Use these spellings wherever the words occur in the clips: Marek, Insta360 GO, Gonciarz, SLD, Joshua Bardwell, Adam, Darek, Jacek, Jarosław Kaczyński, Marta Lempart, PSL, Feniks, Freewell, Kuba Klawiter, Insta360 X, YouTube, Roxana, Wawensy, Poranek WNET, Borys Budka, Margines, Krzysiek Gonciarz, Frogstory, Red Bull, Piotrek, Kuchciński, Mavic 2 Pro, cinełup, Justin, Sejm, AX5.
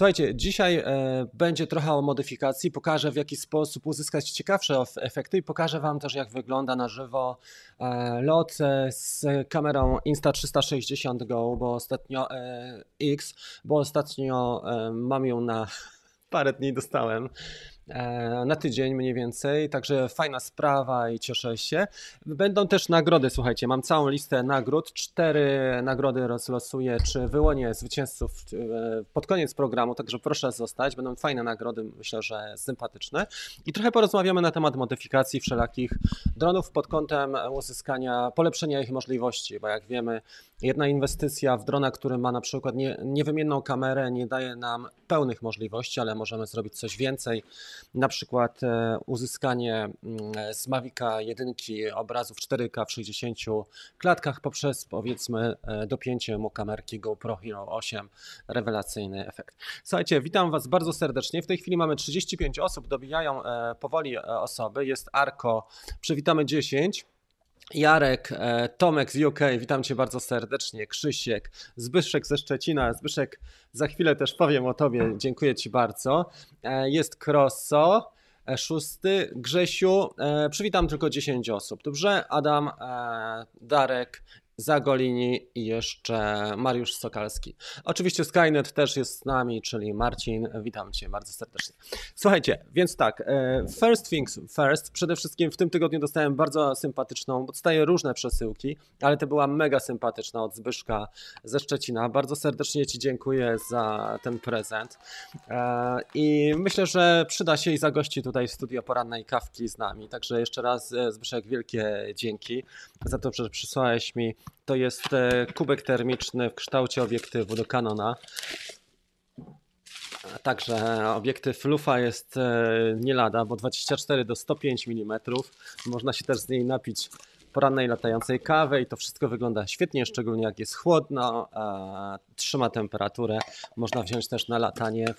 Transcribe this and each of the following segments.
Słuchajcie, dzisiaj będzie trochę o modyfikacji, pokażę w jaki sposób uzyskać ciekawsze efekty i pokażę wam też jak wygląda na żywo lot z kamerą Insta360 GO, bo ostatnio X, bo ostatnio mam ją na parę dni, dostałem na tydzień mniej więcej, także fajna sprawa i cieszę się. Będą też nagrody, słuchajcie, mam całą listę nagród, 4 nagrody rozlosuję, czy wyłonię zwycięzców pod koniec programu, także proszę zostać, będą fajne nagrody, myślę, że sympatyczne. I trochę porozmawiamy na temat modyfikacji wszelakich dronów pod kątem uzyskania, polepszenia ich możliwości, bo jak wiemy, jedna inwestycja w drona, który ma na przykład niewymienną kamerę, nie daje nam pełnych możliwości, ale możemy zrobić coś więcej. Na przykład uzyskanie z Mavica 1 obrazów 4K w 60 klatkach poprzez, powiedzmy, dopięcie mu kamerki GoPro Hero 8. Rewelacyjny efekt. Słuchajcie, witam was bardzo serdecznie. W tej chwili mamy 35 osób, dobijają powoli osoby. Jest Arko, przywitamy 10. Jarek, Tomek z UK, witam cię bardzo serdecznie, Krzysiek, Zbyszek ze Szczecina, Zbyszek, za chwilę też powiem o tobie, dziękuję ci bardzo. Jest Kroso, 6, Grzesiu, przywitam tylko 10 osób, dobrze? Adam, Darek, Zagolini i jeszcze Mariusz Sokalski. Oczywiście Skynet też jest z nami, czyli Marcin, witam cię bardzo serdecznie. Słuchajcie, więc tak, first things first, przede wszystkim w tym tygodniu dostałem bardzo sympatyczną, bo dostaję różne przesyłki, ale to była mega sympatyczna od Zbyszka ze Szczecina. Bardzo serdecznie ci dziękuję za ten prezent i myślę, że przyda się i zagości tutaj w studio porannej kawki z nami. Także jeszcze raz Zbyszek, wielkie dzięki za to, że przysłałeś mi. To jest kubek termiczny w kształcie obiektywu do Canona. Także obiektyw lufa jest nie lada, bo 24 do 105 mm. Można się też z niej napić porannej latającej kawy i to wszystko wygląda świetnie, szczególnie jak jest chłodno, trzyma temperaturę. Można wziąć też na latanie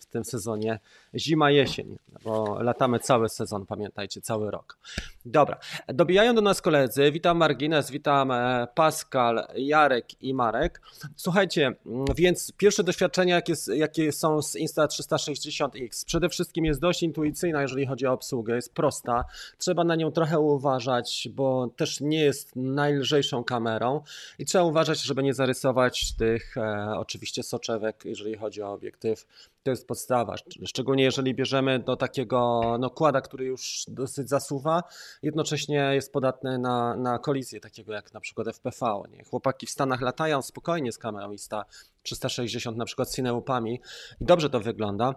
w tym sezonie zima-jesień, bo latamy cały sezon, pamiętajcie, cały rok. Dobra, dobijają do nas koledzy. Witam Margines, witam Pascal, Jarek i Marek. Słuchajcie, więc pierwsze doświadczenia jakie są z Insta360X. Przede wszystkim jest dość intuicyjna, jeżeli chodzi o obsługę, jest prosta. Trzeba na nią trochę uważać, bo też nie jest najlżejszą kamerą i trzeba uważać, żeby nie zarysować tych oczywiście soczewek, jeżeli chodzi o obiektyw. To jest podstawa, szczególnie jeżeli bierzemy do takiego kłada, który już dosyć zasuwa, jednocześnie jest podatny na kolizję, takiego jak na przykład FPV. Nie? Chłopaki w Stanach latają spokojnie z kamerą Insta360, na przykład z cinełupami i dobrze to wygląda.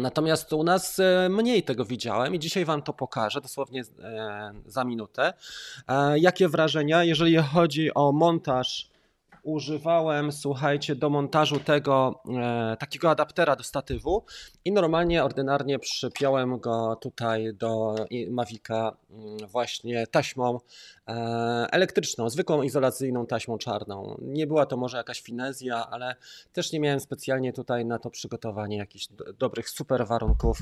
Natomiast u nas mniej tego widziałem i dzisiaj wam to pokażę, dosłownie za minutę. Jakie wrażenia, jeżeli chodzi o montaż? Używałem, słuchajcie, do montażu tego takiego adaptera do statywu i normalnie, ordynarnie przypiąłem go tutaj do Mavica właśnie taśmą elektryczną, zwykłą izolacyjną taśmą czarną. Nie była to może jakaś finezja, ale też nie miałem specjalnie tutaj na to przygotowanie jakichś dobrych super warunków,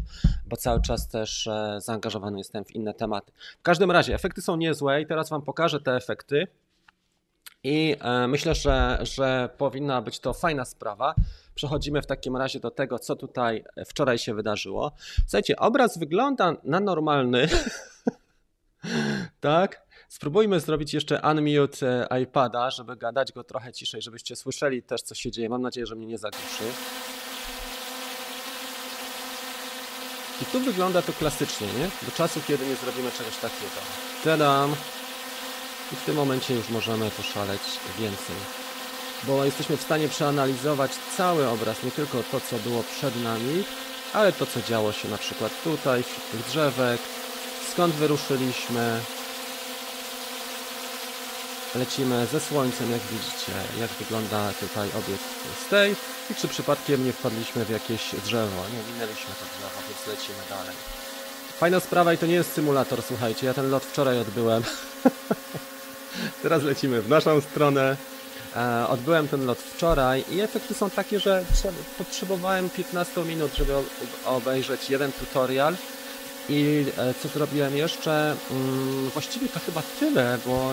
bo cały czas też zaangażowany jestem w inne tematy. W każdym razie efekty są niezłe i teraz wam pokażę te efekty. I myślę, że powinna być to fajna sprawa. Przechodzimy w takim razie do tego, co tutaj wczoraj się wydarzyło. Słuchajcie, obraz wygląda na normalny. Tak? Spróbujmy zrobić jeszcze unmute iPada, żeby gadać go trochę ciszej, żebyście słyszeli też, co się dzieje. Mam nadzieję, że mnie nie zagłuszy. I tu wygląda to klasycznie, nie? Do czasu, kiedy nie zrobimy czegoś takiego. Tadam! I w tym momencie już możemy poszaleć więcej, bo jesteśmy w stanie przeanalizować cały obraz, nie tylko to, co było przed nami, ale to, co działo się na przykład tutaj, wśród tych drzewek, skąd wyruszyliśmy. Lecimy ze słońcem, jak widzicie, jak wygląda tutaj obiekt z tej i czy przypadkiem nie wpadliśmy w jakieś drzewo, nie minęliśmy to drzewo, więc lecimy dalej. Fajna sprawa i to nie jest symulator, słuchajcie, ja ten lot wczoraj odbyłem. Teraz lecimy w naszą stronę. Odbyłem ten lot wczoraj i efekty są takie, że potrzebowałem 15 minut, żeby obejrzeć jeden tutorial. I co zrobiłem jeszcze? Właściwie to chyba tyle, bo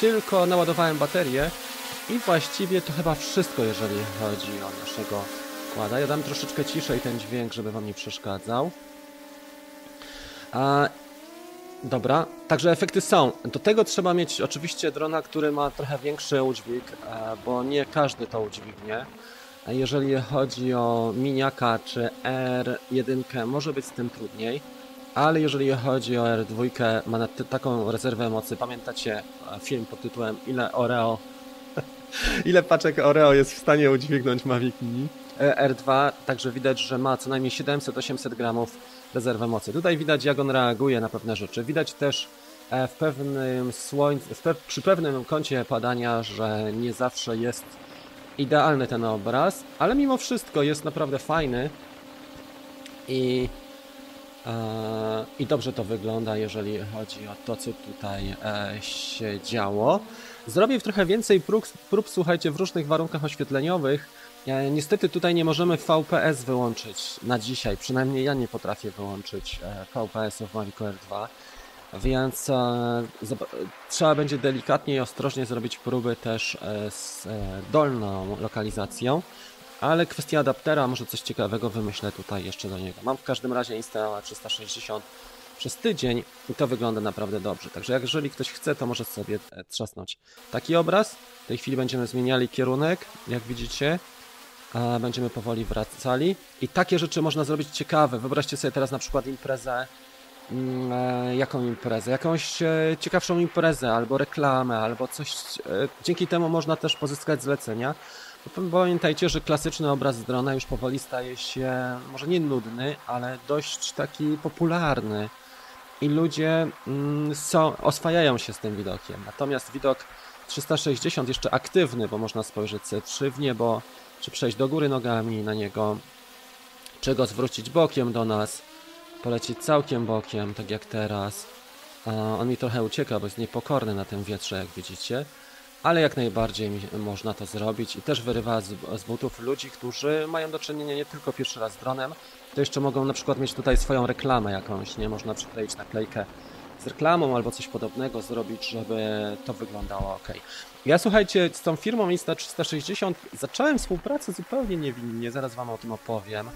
tylko naładowałem baterię I właściwie to chyba wszystko, jeżeli chodzi o naszego wkłada. Ja dam troszeczkę ciszej ten dźwięk, żeby wam nie przeszkadzał. Dobra, także efekty są. Do tego trzeba mieć oczywiście drona, który ma trochę większy udźwig, bo nie każdy to udźwignie. Jeżeli chodzi o miniaka czy R1, może być z tym trudniej, ale jeżeli chodzi o R2, ma taką rezerwę mocy. Pamiętacie film pod tytułem Ile paczek Oreo jest w stanie udźwignąć Mavic Mini? R2, także widać, że ma co najmniej 700-800 gramów rezerwę mocy. Tutaj widać, jak on reaguje na pewne rzeczy. Widać też przy pewnym kącie padania, że nie zawsze jest idealny ten obraz, ale mimo wszystko jest naprawdę fajny i dobrze to wygląda, jeżeli chodzi o to, co tutaj się działo. Zrobię trochę więcej prób, słuchajcie, w różnych warunkach oświetleniowych. Niestety tutaj nie możemy VPS wyłączyć na dzisiaj, przynajmniej ja nie potrafię wyłączyć VPS-u w Mavicu R2, więc trzeba będzie delikatnie i ostrożnie zrobić próby też z dolną lokalizacją, ale kwestia adaptera, może coś ciekawego wymyślę tutaj jeszcze do niego. Mam w każdym razie Insta360 przez tydzień i to wygląda naprawdę dobrze, także jeżeli ktoś chce, to może sobie trzasnąć taki obraz. W tej chwili będziemy zmieniali kierunek, jak widzicie. Będziemy powoli wracali i takie rzeczy można zrobić ciekawe. Wyobraźcie sobie teraz na przykład imprezę, jakąś ciekawszą imprezę albo reklamę, albo coś. Dzięki temu można też pozyskać zlecenia. Pamiętajcie, że klasyczny obraz z drona już powoli staje się może nie nudny, ale dość taki popularny i ludzie oswajają się z tym widokiem. Natomiast widok 360 jeszcze aktywny, bo można spojrzeć sobie w niebo, czy przejść do góry nogami na niego, czy go zwrócić bokiem do nas, polecić całkiem bokiem, tak jak teraz. On mi trochę ucieka, bo jest niepokorny na tym wietrze, jak widzicie, ale jak najbardziej można to zrobić i też wyrywa z butów ludzi, którzy mają do czynienia nie tylko pierwszy raz z dronem, to jeszcze mogą na przykład mieć tutaj swoją reklamę jakąś, nie? Można przykleić naklejkę z reklamą albo coś podobnego zrobić, żeby to wyglądało ok. Ja, słuchajcie, z tą firmą Insta360 zacząłem współpracę zupełnie niewinnie, zaraz wam o tym opowiem,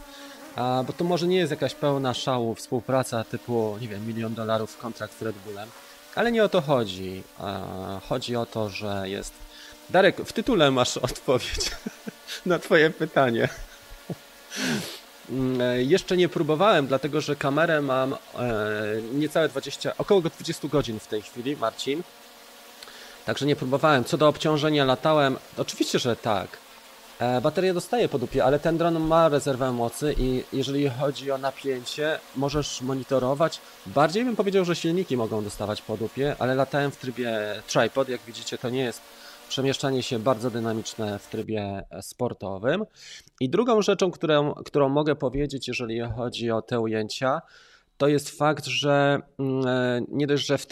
bo to może nie jest jakaś pełna szału współpraca typu, nie wiem, $1 milion kontrakt z Red Bullem, ale nie o to chodzi. Chodzi o to, że jest... Darek, w tytule masz odpowiedź na twoje pytanie. Jeszcze nie próbowałem, dlatego że kamerę mam niecałe około 20 godzin w tej chwili, Marcin. Także nie próbowałem. Co do obciążenia latałem, oczywiście, że tak. Bateria dostaje po dupie, ale ten dron ma rezerwę mocy i jeżeli chodzi o napięcie, możesz monitorować. Bardziej bym powiedział, że silniki mogą dostawać po dupie, ale latałem w trybie tripod, jak widzicie, to nie jest przemieszczanie się bardzo dynamiczne w trybie sportowym. I drugą rzeczą, którą mogę powiedzieć, jeżeli chodzi o te ujęcia, to jest fakt, że nie dość, że w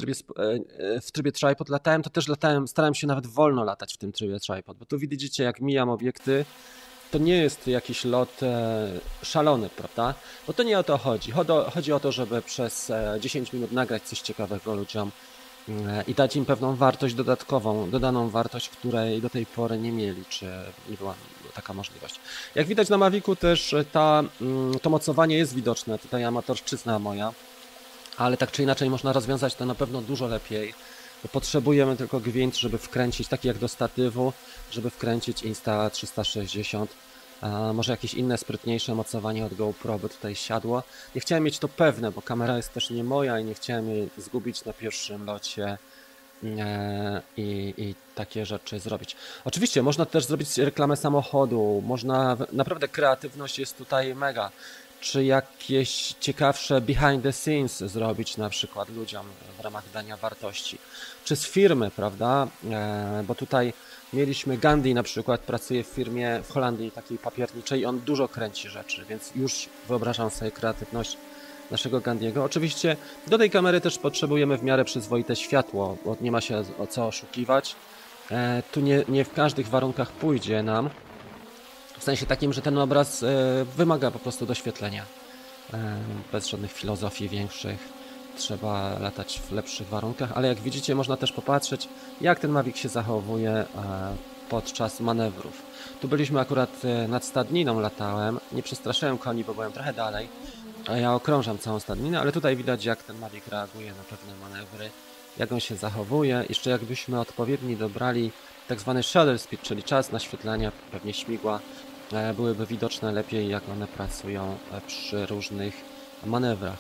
trybie tripod latałem, to też starałem się nawet wolno latać w tym trybie tripod, bo tu widzicie, jak mijam obiekty, to nie jest jakiś lot szalony, prawda? Bo to nie o to chodzi. Chodzi o to, żeby przez 10 minut nagrać coś ciekawego ludziom i dać im pewną wartość dodatkową, dodaną wartość, której do tej pory nie mieli, czy nie była taka możliwość. Jak widać na Mavicu też to mocowanie jest widoczne, tutaj amatorszczyzna moja, ale tak czy inaczej można rozwiązać to na pewno dużo lepiej. Potrzebujemy tylko gwint, żeby wkręcić, tak jak do statywu, żeby wkręcić Insta360. Może jakieś inne, sprytniejsze mocowanie od GoPro by tutaj siadło. Nie chciałem mieć to pewne, bo kamera jest też nie moja i nie chciałem jej zgubić na pierwszym locie i takie rzeczy zrobić. Oczywiście można też zrobić reklamę samochodu, można, naprawdę kreatywność jest tutaj mega. Czy jakieś ciekawsze behind the scenes zrobić na przykład ludziom w ramach dania wartości. Czy z firmy, prawda, bo tutaj mieliśmy Gandhi na przykład, pracuje w firmie w Holandii takiej papierniczej i on dużo kręci rzeczy, więc już wyobrażam sobie kreatywność naszego Gandhiego. Oczywiście do tej kamery też potrzebujemy w miarę przyzwoite światło, bo nie ma się o co oszukiwać. Tu nie w każdych warunkach pójdzie nam, w sensie takim, że ten obraz wymaga po prostu doświetlenia. Bez żadnych filozofii większych. Trzeba latać w lepszych warunkach, ale jak widzicie, można też popatrzeć, jak ten Mavic się zachowuje podczas manewrów. Tu byliśmy akurat nad stadniną, latałem, nie przestraszyłem koni, bo byłem trochę dalej, ale ja okrążam całą stadninę, ale tutaj widać, jak ten Mavic reaguje na pewne manewry, jak on się zachowuje. Jeszcze jakbyśmy odpowiedni dobrali tak zwany shutter speed, czyli czas naświetlania, pewnie śmigła, byłyby widoczne lepiej, jak one pracują przy różnych manewrach.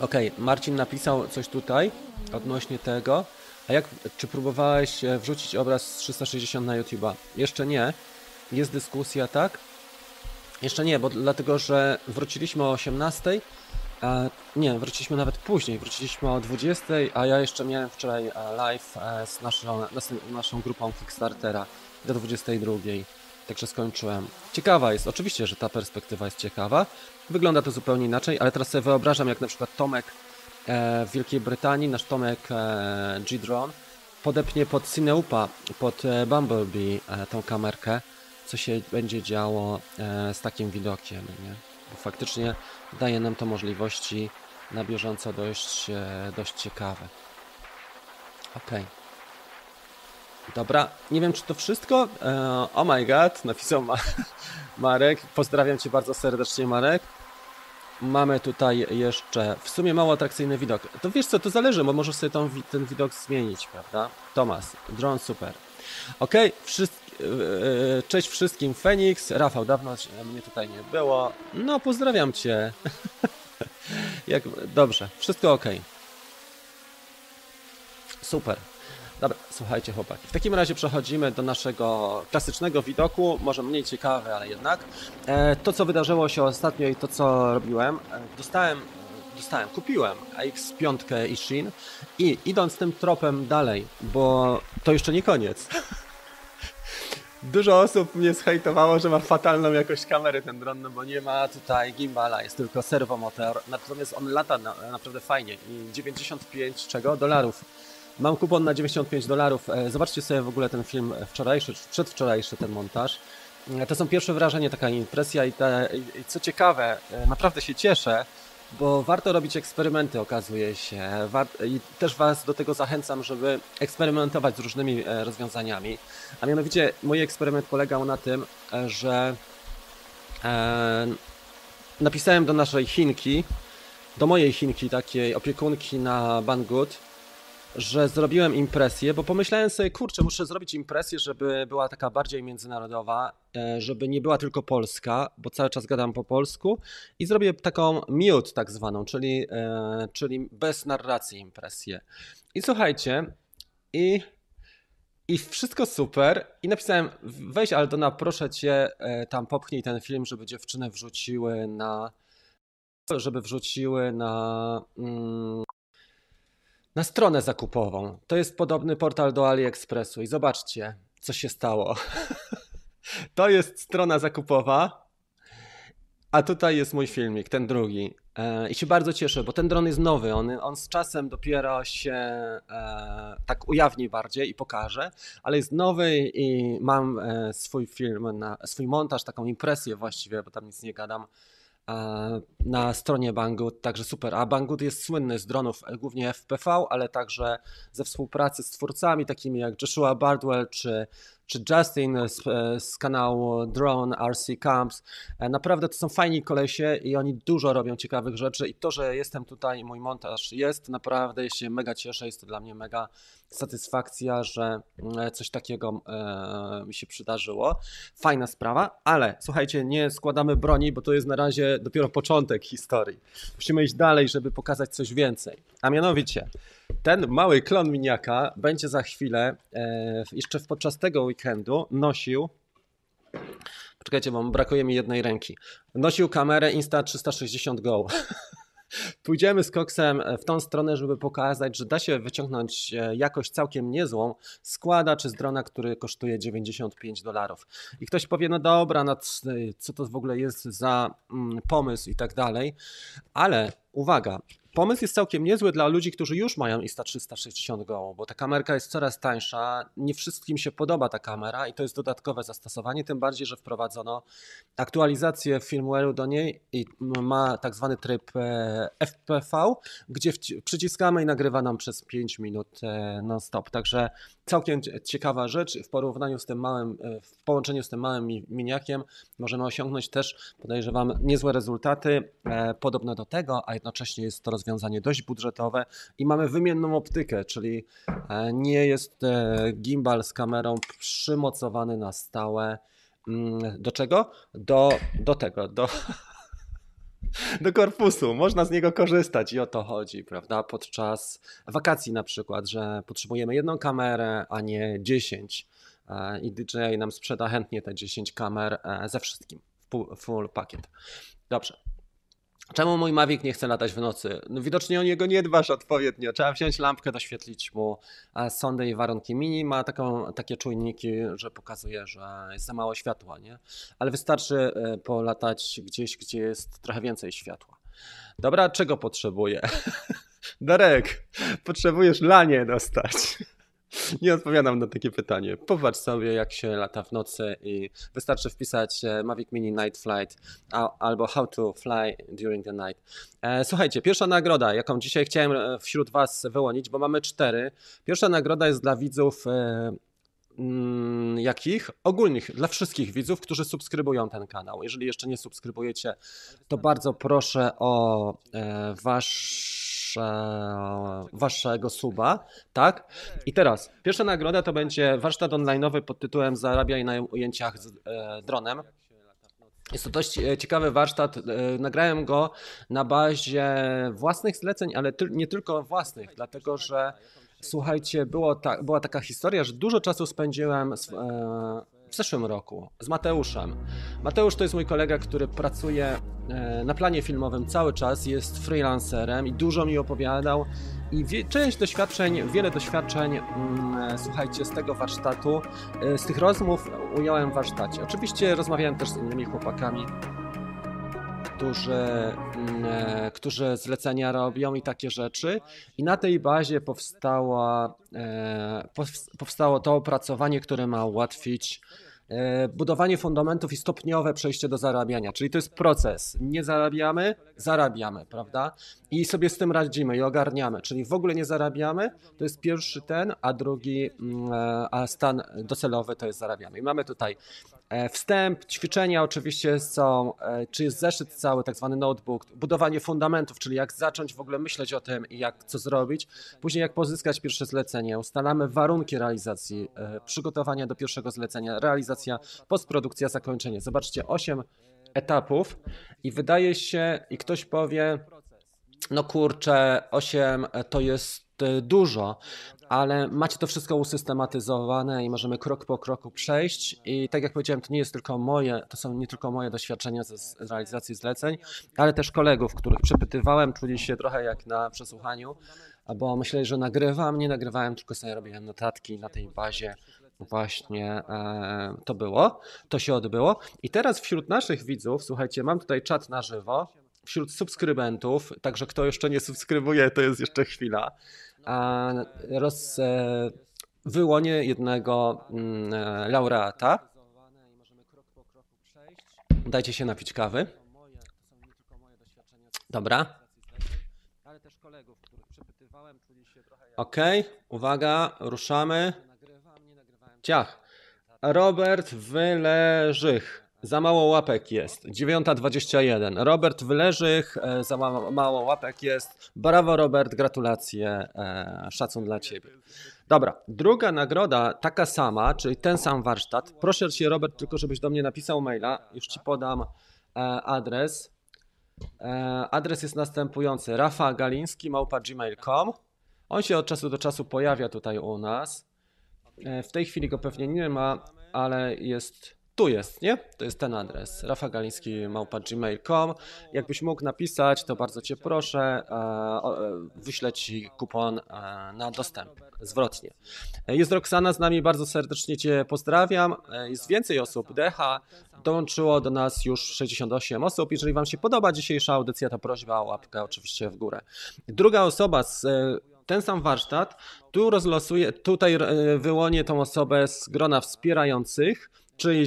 Ok, Marcin napisał coś tutaj odnośnie tego. A jak, czy próbowałeś wrzucić obraz z 360 na YouTube'a? Jeszcze nie. Jest dyskusja, tak? Jeszcze nie, bo dlatego, że wróciliśmy o 18:00. Nie, wróciliśmy nawet później, wróciliśmy o 20:00, a ja jeszcze miałem wczoraj live z naszą grupą Kickstartera do 22:00, także skończyłem. Ciekawa jest, oczywiście, że ta perspektywa jest ciekawa, wygląda to zupełnie inaczej, ale teraz sobie wyobrażam, jak na przykład Tomek w Wielkiej Brytanii, nasz Tomek G-Drone podepnie pod Cineupa, pod Bumblebee tą kamerkę, co się będzie działo z takim widokiem, nie? Bo faktycznie daje nam to możliwości na bieżąco dość ciekawe. Ok. Dobra, nie wiem, czy to wszystko. Oh my god, napisał Marek. Pozdrawiam Cię bardzo serdecznie, Marek. Mamy tutaj jeszcze w sumie mało atrakcyjny widok. To wiesz co, to zależy, bo możesz sobie ten widok zmienić, prawda? Tomasz, drone super. Ok, cześć wszystkim, Feniks, Rafał, dawno mnie tutaj nie było. No, pozdrawiam Cię. Dobrze, wszystko ok. Super. Dobra, słuchajcie chłopaki, w takim razie przechodzimy do naszego klasycznego widoku, może mniej ciekawy, ale jednak. To, co wydarzyło się ostatnio i to, co robiłem, kupiłem AX5 Eachine i idąc tym tropem dalej, bo to jeszcze nie koniec. Dużo osób mnie zhejtowało, że ma fatalną jakość kamery ten dron, no bo nie ma tutaj gimbala, jest tylko serwomotor, natomiast on lata naprawdę fajnie i $95 mam kupon na $95. Zobaczcie sobie w ogóle ten film wczorajszy, przedwczorajszy ten montaż. To są pierwsze wrażenia, taka impresja i co ciekawe, naprawdę się cieszę, bo warto robić eksperymenty, okazuje się. I też Was do tego zachęcam, żeby eksperymentować z różnymi rozwiązaniami. A mianowicie mój eksperyment polegał na tym, że napisałem do naszej Chinki, do mojej Chinki, takiej opiekunki na Banggood, że zrobiłem impresję, bo pomyślałem sobie, kurczę, muszę zrobić impresję, żeby była taka bardziej międzynarodowa, żeby nie była tylko polska, bo cały czas gadam po polsku i zrobię taką mute tak zwaną, czyli bez narracji impresję. I słuchajcie, i wszystko super i napisałem, weź Aldona, proszę Cię, tam popchnij ten film, żeby dziewczyny wrzuciły na... na stronę zakupową. To jest podobny portal do AliExpressu i zobaczcie, co się stało. To jest strona zakupowa, a tutaj jest mój filmik, ten drugi. I się bardzo cieszę, bo ten dron jest nowy, on z czasem dopiero się tak ujawni bardziej i pokaże, ale jest nowy i mam swój film, swój montaż, taką impresję właściwie, bo tam nic nie gadam, na stronie Banggood, także super. A Banggood jest słynny z dronów, głównie FPV, ale także ze współpracy z twórcami takimi jak Joshua Bardwell czy Justin z kanału Drone RC Camps. Naprawdę to są fajni kolesie i oni dużo robią ciekawych rzeczy i to, że jestem tutaj i mój montaż jest, naprawdę się mega cieszę, jest to dla mnie mega satysfakcja, że coś takiego mi się przydarzyło. Fajna sprawa, ale słuchajcie, nie składamy broni, bo to jest na razie dopiero początek historii. Musimy iść dalej, żeby pokazać coś więcej. A mianowicie ten mały klon miniaka będzie za chwilę, jeszcze podczas tego weekendu nosił, poczekajcie, bo brakuje mi jednej ręki, nosił kamerę Insta360 GO. Pójdziemy z koksem w tą stronę, żeby pokazać, że da się wyciągnąć jakość całkiem niezłą składa czy z drona, który kosztuje $95. I ktoś powie, no dobra, no co to w ogóle jest za pomysł i tak dalej, ale uwaga, Pomysł jest całkiem niezły dla ludzi, którzy już mają Insta360 GO, bo ta kamerka jest coraz tańsza, nie wszystkim się podoba ta kamera i to jest dodatkowe zastosowanie, tym bardziej, że wprowadzono aktualizację firmware'u do niej i ma tak zwany tryb FPV, gdzie przyciskamy i nagrywa nam przez 5 minut non-stop. Także całkiem ciekawa rzecz w porównaniu z tym małym, w połączeniu z tym małym miniakiem możemy osiągnąć też, podejrzewam, niezłe rezultaty, podobne do tego, a jednocześnie jest to rozwiązanie dość budżetowe i mamy wymienną optykę, czyli nie jest gimbal z kamerą przymocowany na stałe do czego? Do korpusu. Można z niego korzystać i o to chodzi, prawda? Podczas wakacji na przykład, że potrzebujemy jedną kamerę, a nie 10 i DJI nam sprzeda chętnie te 10 kamer ze wszystkim, full pakiet. Dobrze. Czemu mój Mavic nie chce latać w nocy? No, widocznie o niego nie dbasz odpowiednio. Trzeba wziąć lampkę, doświetlić mu sondę i warunki. Mini ma takie czujniki, że pokazuje, że jest za mało światła, nie? Ale wystarczy polatać gdzieś, gdzie jest trochę więcej światła. Dobra, czego potrzebuję? Darek, potrzebujesz lanie dostać. Nie odpowiadam na takie pytanie. Popatrz sobie, jak się lata w nocy i wystarczy wpisać Mavic Mini Night Flight albo How to Fly During the Night. Słuchajcie, pierwsza nagroda, jaką dzisiaj chciałem wśród Was wyłonić, bo mamy 4. Pierwsza nagroda jest dla widzów jakich? Ogólnych, dla wszystkich widzów, którzy subskrybują ten kanał. Jeżeli jeszcze nie subskrybujecie, to bardzo proszę o waszego suba, tak? I teraz pierwsza nagroda to będzie warsztat online'owy pod tytułem Zarabiaj na ujęciach z dronem. Jest to dość ciekawy warsztat, nagrałem go na bazie własnych zleceń, ale nie tylko własnych, dlatego że słuchajcie, była taka historia, że dużo czasu spędziłem w zeszłym roku z Mateuszem. Mateusz to jest mój kolega, który pracuje na planie filmowym cały czas, jest freelancerem i dużo mi opowiadał i część doświadczeń, wiele doświadczeń, słuchajcie, z tego warsztatu, z tych rozmów ująłem w warsztacie. Oczywiście rozmawiałem też z innymi chłopakami, którzy zlecenia robią i takie rzeczy. I na tej bazie powstało to opracowanie, które ma ułatwić budowanie fundamentów i stopniowe przejście do zarabiania. Czyli to jest proces. Nie zarabiamy, zarabiamy, prawda? I sobie z tym radzimy i ogarniamy. Czyli w ogóle nie zarabiamy, to jest pierwszy ten, a drugi, a stan docelowy to jest zarabiamy. I mamy tutaj wstęp, ćwiczenia oczywiście są, czy jest zeszyt cały, tak zwany notebook, budowanie fundamentów, czyli jak zacząć w ogóle myśleć o tym i jak co zrobić, później jak pozyskać pierwsze zlecenie, ustalamy warunki realizacji, przygotowania do pierwszego zlecenia, realizacja, postprodukcja, zakończenie. Zobaczcie, 8 etapów i wydaje się, i ktoś powie, no kurczę, 8 to jest dużo, ale macie to wszystko usystematyzowane i możemy krok po kroku przejść i tak jak powiedziałem, to nie są tylko moje doświadczenia z realizacji zleceń, ale też kolegów, których przepytywałem, czuli się trochę jak na przesłuchaniu, bo myśleli, że nagrywam, nie nagrywałem, tylko sobie robiłem notatki na tej bazie. Właśnie to się odbyło i teraz wśród naszych widzów, słuchajcie, mam tutaj czat na żywo, wśród subskrybentów, także kto jeszcze nie subskrybuje, to jest jeszcze chwila, wyłonię jednego laureata. Dajcie się napić kawy. Dobra. Okej, uwaga, ruszamy. Ciach. Robert Wleżych. Za mało łapek jest. 9:21. Robert Wleżych, za mało łapek jest. Brawo Robert, gratulacje, szacun dla Ciebie. Dobra, druga nagroda taka sama, czyli ten sam warsztat. Proszę Cię Robert, tylko żebyś do mnie napisał maila. Już Ci podam adres. Adres jest następujący. rafagaliński@gmail.com. On się od czasu do czasu pojawia tutaj u nas. W tej chwili go pewnie nie ma, ale jest... Tu jest, nie? To jest ten adres, rafagaliński@gmail.com. Jakbyś mógł napisać, to bardzo cię proszę, wyślę ci kupon na dostęp, zwrotnie. Jest Roxana z nami, bardzo serdecznie cię pozdrawiam. Jest więcej osób, DH, dołączyło do nas już 68 osób. Jeżeli wam się podoba dzisiejsza audycja, to prośba o łapkę oczywiście w górę. Druga osoba z... Ten sam warsztat, tu rozlosuję, tutaj wyłonię tą osobę z grona wspierających, czyli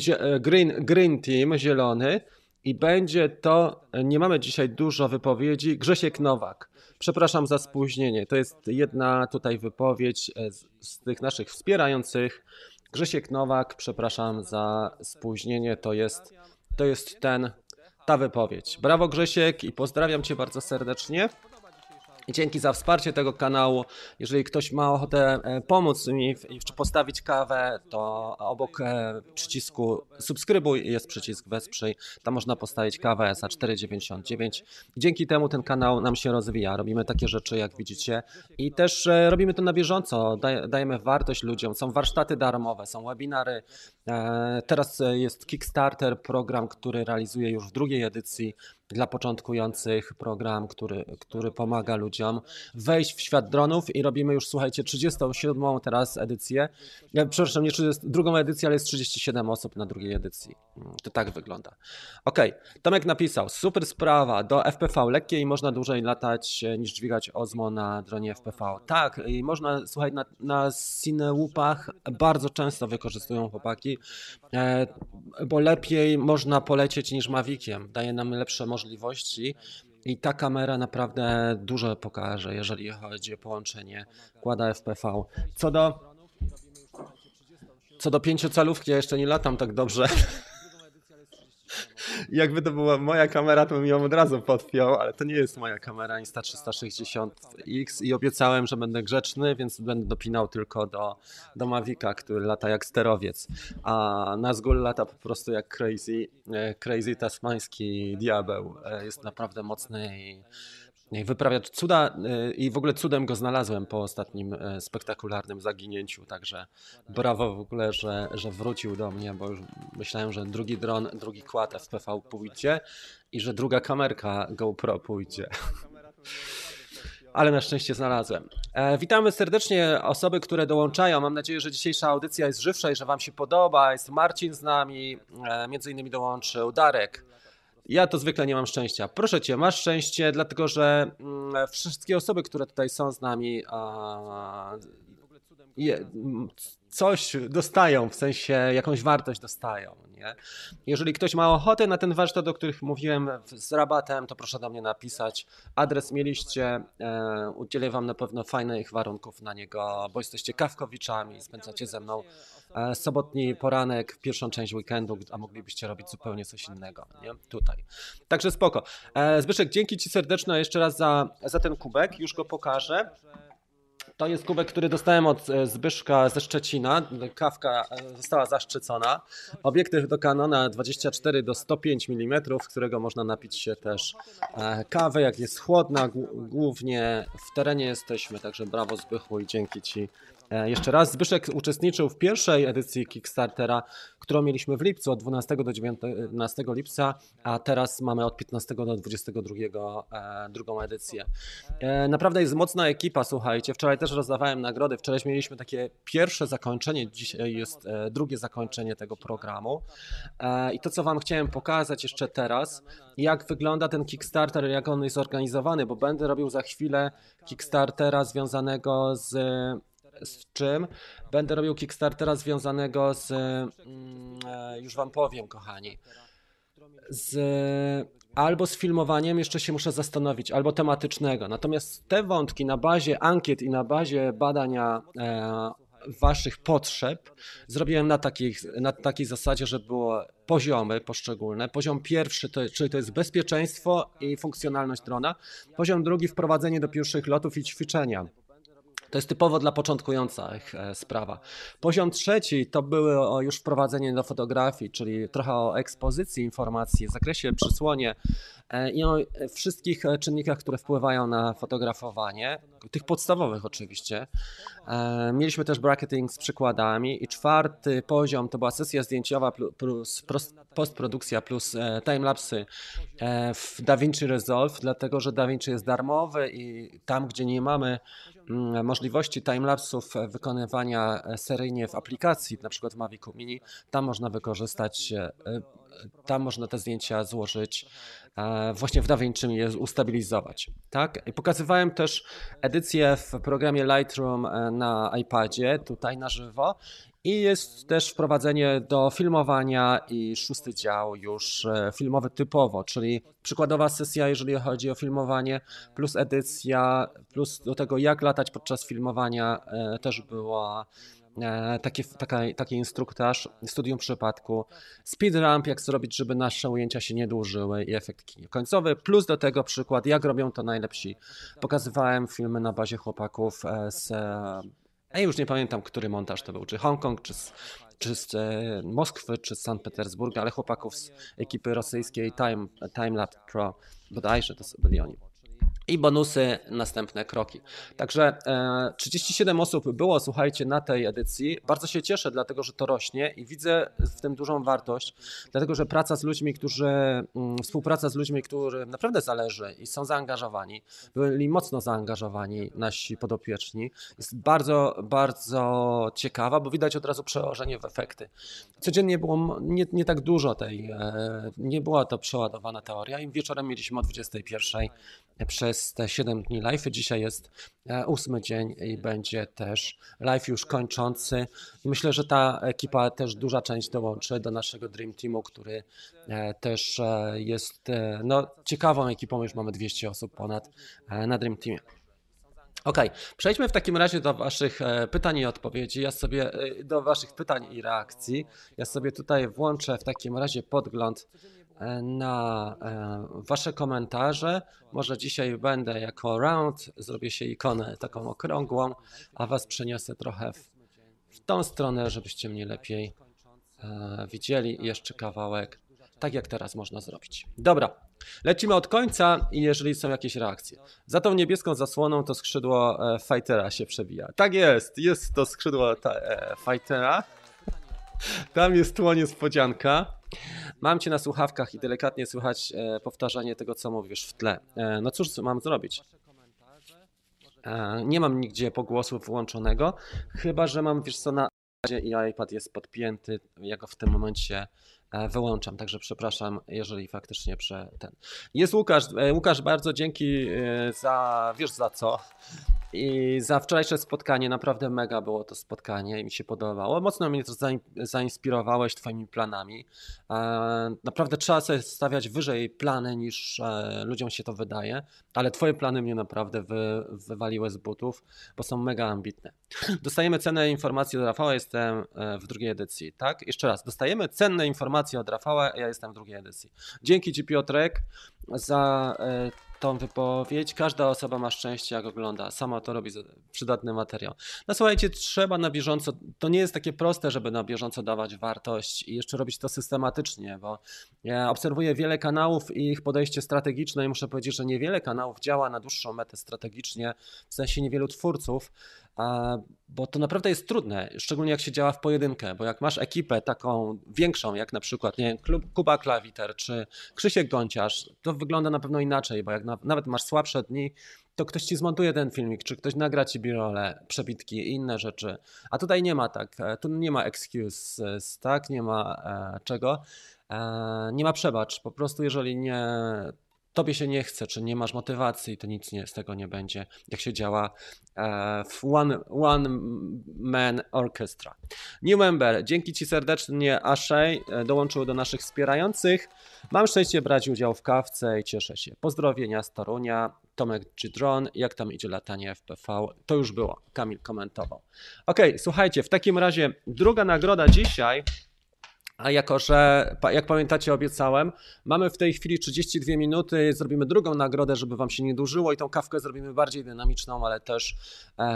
Green Team, zielony, i będzie to, nie mamy dzisiaj dużo wypowiedzi, Grzesiek Nowak. Przepraszam za spóźnienie, to jest jedna tutaj wypowiedź z tych naszych wspierających. Grzesiek Nowak, przepraszam za spóźnienie, to jest ta wypowiedź. Brawo Grzesiek i pozdrawiam cię bardzo serdecznie. Dzięki za wsparcie tego kanału. Jeżeli ktoś ma ochotę pomóc mi czy postawić kawę, to obok przycisku subskrybuj jest przycisk wesprzyj. Tam można postawić kawę za 4,99. Dzięki temu ten kanał nam się rozwija. Robimy takie rzeczy, jak widzicie, i też robimy to na bieżąco. Dajemy wartość ludziom. Są warsztaty darmowe, są webinary. Teraz jest Kickstarter, program, który realizuje już w drugiej edycji. Dla początkujących program, który pomaga ludziom wejść w świat dronów, i robimy już, słuchajcie, 37. teraz edycję. Przepraszam, nie 32. edycję, ale jest 37 osób na drugiej edycji. To tak wygląda. Okej, Tomek napisał, super sprawa, do FPV lekkiej można dłużej latać niż dźwigać Ozmo na dronie FPV. Tak, i można, słuchaj, na cinełupach bardzo często wykorzystują chłopaki, bo lepiej można polecieć niż Maviciem. Daje nam lepsze możliwości i ta kamera naprawdę dużo pokaże, jeżeli chodzi o połączenie quada FPV. Co do pięciocalówki, ja jeszcze nie latam tak dobrze. Jakby to była moja kamera, to bym ją od razu podpiął, ale to nie jest moja kamera Insta360 X i obiecałem, że będę grzeczny, więc będę dopinał tylko do Mavica, który lata jak sterowiec, a Nazgul lata po prostu jak crazy tasmański diabeł. Jest naprawdę mocny i wyprawia cuda, i w ogóle cudem go znalazłem po ostatnim spektakularnym zaginięciu, także brawo w ogóle, że wrócił do mnie, bo już myślałem, że drugi dron, drugi quad FPV pójdzie i że druga kamerka GoPro pójdzie. Ale na szczęście znalazłem. Witamy serdecznie osoby, które dołączają. Mam nadzieję, że dzisiejsza audycja jest żywsza i że wam się podoba. Jest Marcin z nami, między innymi dołączył Darek. Ja to zwykle nie mam szczęścia. Proszę cię, masz szczęście, dlatego że wszystkie osoby, które tutaj są z nami, coś dostają, w sensie jakąś wartość dostają. Nie? Jeżeli ktoś ma ochotę na ten warsztat, o których mówiłem, z rabatem, to proszę do mnie napisać. Adres mieliście, udzielę wam na pewno fajnych warunków na niego, bo jesteście kawkowiczami, spędzacie ze mną sobotni poranek, pierwszą część weekendu, a moglibyście robić zupełnie coś innego, nie? Tutaj. Także spoko. Zbyszek, dzięki ci serdeczne jeszcze raz za ten kubek, już go pokażę. To jest kubek, który dostałem od Zbyszka ze Szczecina. Kawka została zaszczycona. Obiektyw do Canona 24 do 105 mm, z którego można napić się też kawy, jak jest chłodna. Głównie w terenie jesteśmy, także brawo Zbychu i dzięki ci jeszcze raz. Zbyszek uczestniczył w pierwszej edycji Kickstartera, którą mieliśmy w lipcu, od 12 do 19 lipca, a teraz mamy od 15 do 22 drugą edycję. Naprawdę jest mocna ekipa, słuchajcie. Wczoraj też rozdawałem nagrody. Wczoraj mieliśmy takie pierwsze zakończenie, dzisiaj jest drugie zakończenie tego programu. I to, co wam chciałem pokazać jeszcze teraz, jak wygląda ten Kickstarter, jak on jest zorganizowany, bo będę robił za chwilę Kickstartera związanego z czym? Będę robił Kickstartera związanego z... już wam powiem, kochani. Albo z filmowaniem, jeszcze się muszę zastanowić, albo tematycznego. Natomiast te wątki na bazie ankiet i na bazie badania waszych potrzeb zrobiłem na takiej zasadzie, że było poziomy poszczególne. Poziom pierwszy, czyli to jest bezpieczeństwo i funkcjonalność drona. Poziom drugi, wprowadzenie do pierwszych lotów i ćwiczenia. To jest typowo dla początkujących sprawa. Poziom trzeci to było już wprowadzenie do fotografii, czyli trochę o ekspozycji informacji, zakresie, przysłonie i o wszystkich czynnikach, które wpływają na fotografowanie, tych podstawowych oczywiście. Mieliśmy też bracketing z przykładami i czwarty poziom to była sesja zdjęciowa plus postprodukcja plus timelapsy w DaVinci Resolve, dlatego że DaVinci jest darmowy i tam, gdzie nie mamy możliwości timelapsów wykonywania seryjnie w aplikacji, na przykład w Mavicu Mini, tam można wykorzystać, tam można te zdjęcia złożyć, właśnie w DaVinci je ustabilizować. Tak? I pokazywałem też edycję w programie Lightroom na iPadzie, tutaj na żywo. I jest też wprowadzenie do filmowania i szósty dział już filmowy typowo, czyli przykładowa sesja, jeżeli chodzi o filmowanie, plus edycja, plus do tego jak latać podczas filmowania też była taki instruktaż, studium przypadku, speed ramp, jak zrobić, żeby nasze ujęcia się nie dłużyły i efekt końcowy, plus do tego przykład, jak robią to najlepsi. Pokazywałem filmy na bazie chłopaków z... Ja już nie pamiętam, który montaż to był, czy Hongkong, czy z Moskwy, czy z Sankt Petersburga, ale chłopaków z ekipy rosyjskiej Time Lab Pro, bodajże to byli oni. I bonusy, następne kroki. Także 37 osób było, słuchajcie, na tej edycji. Bardzo się cieszę, dlatego że to rośnie i widzę w tym dużą wartość, dlatego że praca z ludźmi, współpraca z ludźmi, którym naprawdę zależy i są zaangażowani, byli mocno zaangażowani nasi podopieczni, jest bardzo, bardzo ciekawa, bo widać od razu przełożenie w efekty. Codziennie było nie tak dużo tej, nie była to przeładowana teoria i wieczorem mieliśmy o 21:00 przez te 7 dni live. Dzisiaj jest 8 dzień i będzie też live już kończący. Myślę, że ta ekipa też duża część dołączy do naszego Dream Teamu, który też jest ciekawą ekipą. Już mamy 200 osób ponad na Dream Teamie. Okej, przejdźmy w takim razie do waszych pytań i odpowiedzi. Do waszych pytań i reakcji. Ja sobie tutaj włączę w takim razie podgląd na wasze komentarze. Może dzisiaj będę jako round, zrobię się ikonę taką okrągłą, a was przeniosę trochę w tą stronę, żebyście mnie lepiej widzieli. Jeszcze kawałek, tak jak teraz można zrobić. Dobra, lecimy od końca i jeżeli są jakieś reakcje. Za tą niebieską zasłoną to skrzydło fightera się przebija. Tak jest, jest to skrzydło fightera. Tam jest tło niespodzianka. Mam cię na słuchawkach i delikatnie słychać powtarzanie tego, co mówisz w tle. No cóż, co mam zrobić? Nie mam nigdzie pogłosu włączonego, chyba że mam, wiesz co, na iPadzie i iPad jest podpięty, ja go w tym momencie wyłączam, także przepraszam, jeżeli faktycznie Jest Łukasz. Łukasz, bardzo dzięki za, wiesz za co, i za wczorajsze spotkanie, naprawdę mega było to spotkanie i mi się podobało. Mocno mnie to zainspirowałeś twoimi planami. Naprawdę trzeba sobie stawiać wyżej plany niż ludziom się to wydaje, ale twoje plany mnie naprawdę wywaliły z butów, bo są mega ambitne. Dostajemy cenne informacje od Rafała, jestem w drugiej edycji, tak? Jeszcze raz, dostajemy cenne informacje od Rafała, ja jestem w drugiej edycji. Dzięki ci, Piotrek, za tą wypowiedź. Każda osoba ma szczęście, jak ogląda. Sama to robi, przydatny materiał. No słuchajcie, trzeba na bieżąco, to nie jest takie proste, żeby na bieżąco dawać wartość i jeszcze robić to systematycznie, bo ja obserwuję wiele kanałów i ich podejście strategiczne i muszę powiedzieć, że niewiele kanałów działa na dłuższą metę strategicznie, w sensie niewielu twórców, bo to naprawdę jest trudne, szczególnie jak się działa w pojedynkę, bo jak masz ekipę taką większą, jak na przykład nie wiem, Kuba Klawiter czy Krzysiek Gonciarz, to wygląda na pewno inaczej, bo jak nawet masz słabsze dni, to ktoś ci zmontuje ten filmik, czy ktoś nagra ci birole, przebitki i inne rzeczy. A tutaj nie ma tak, tu nie ma excuses, tak, nie ma czego, nie ma przebacz, po prostu jeżeli tobie się nie chce, czy nie masz motywacji, to nic z tego nie będzie, jak się działa w one man orchestra. New member, dzięki ci serdecznie, Aszej, dołączył do naszych wspierających. Mam szczęście brać udział w kawce i cieszę się. Pozdrowienia z Torunia, Tomek Gidron, jak tam idzie latanie FPV, to już było, Kamil komentował. Okej, słuchajcie, w takim razie druga nagroda dzisiaj A jako że, jak pamiętacie, obiecałem, mamy w tej chwili 32 minuty, zrobimy drugą nagrodę, żeby wam się nie dłużyło i tą kawkę zrobimy bardziej dynamiczną, ale też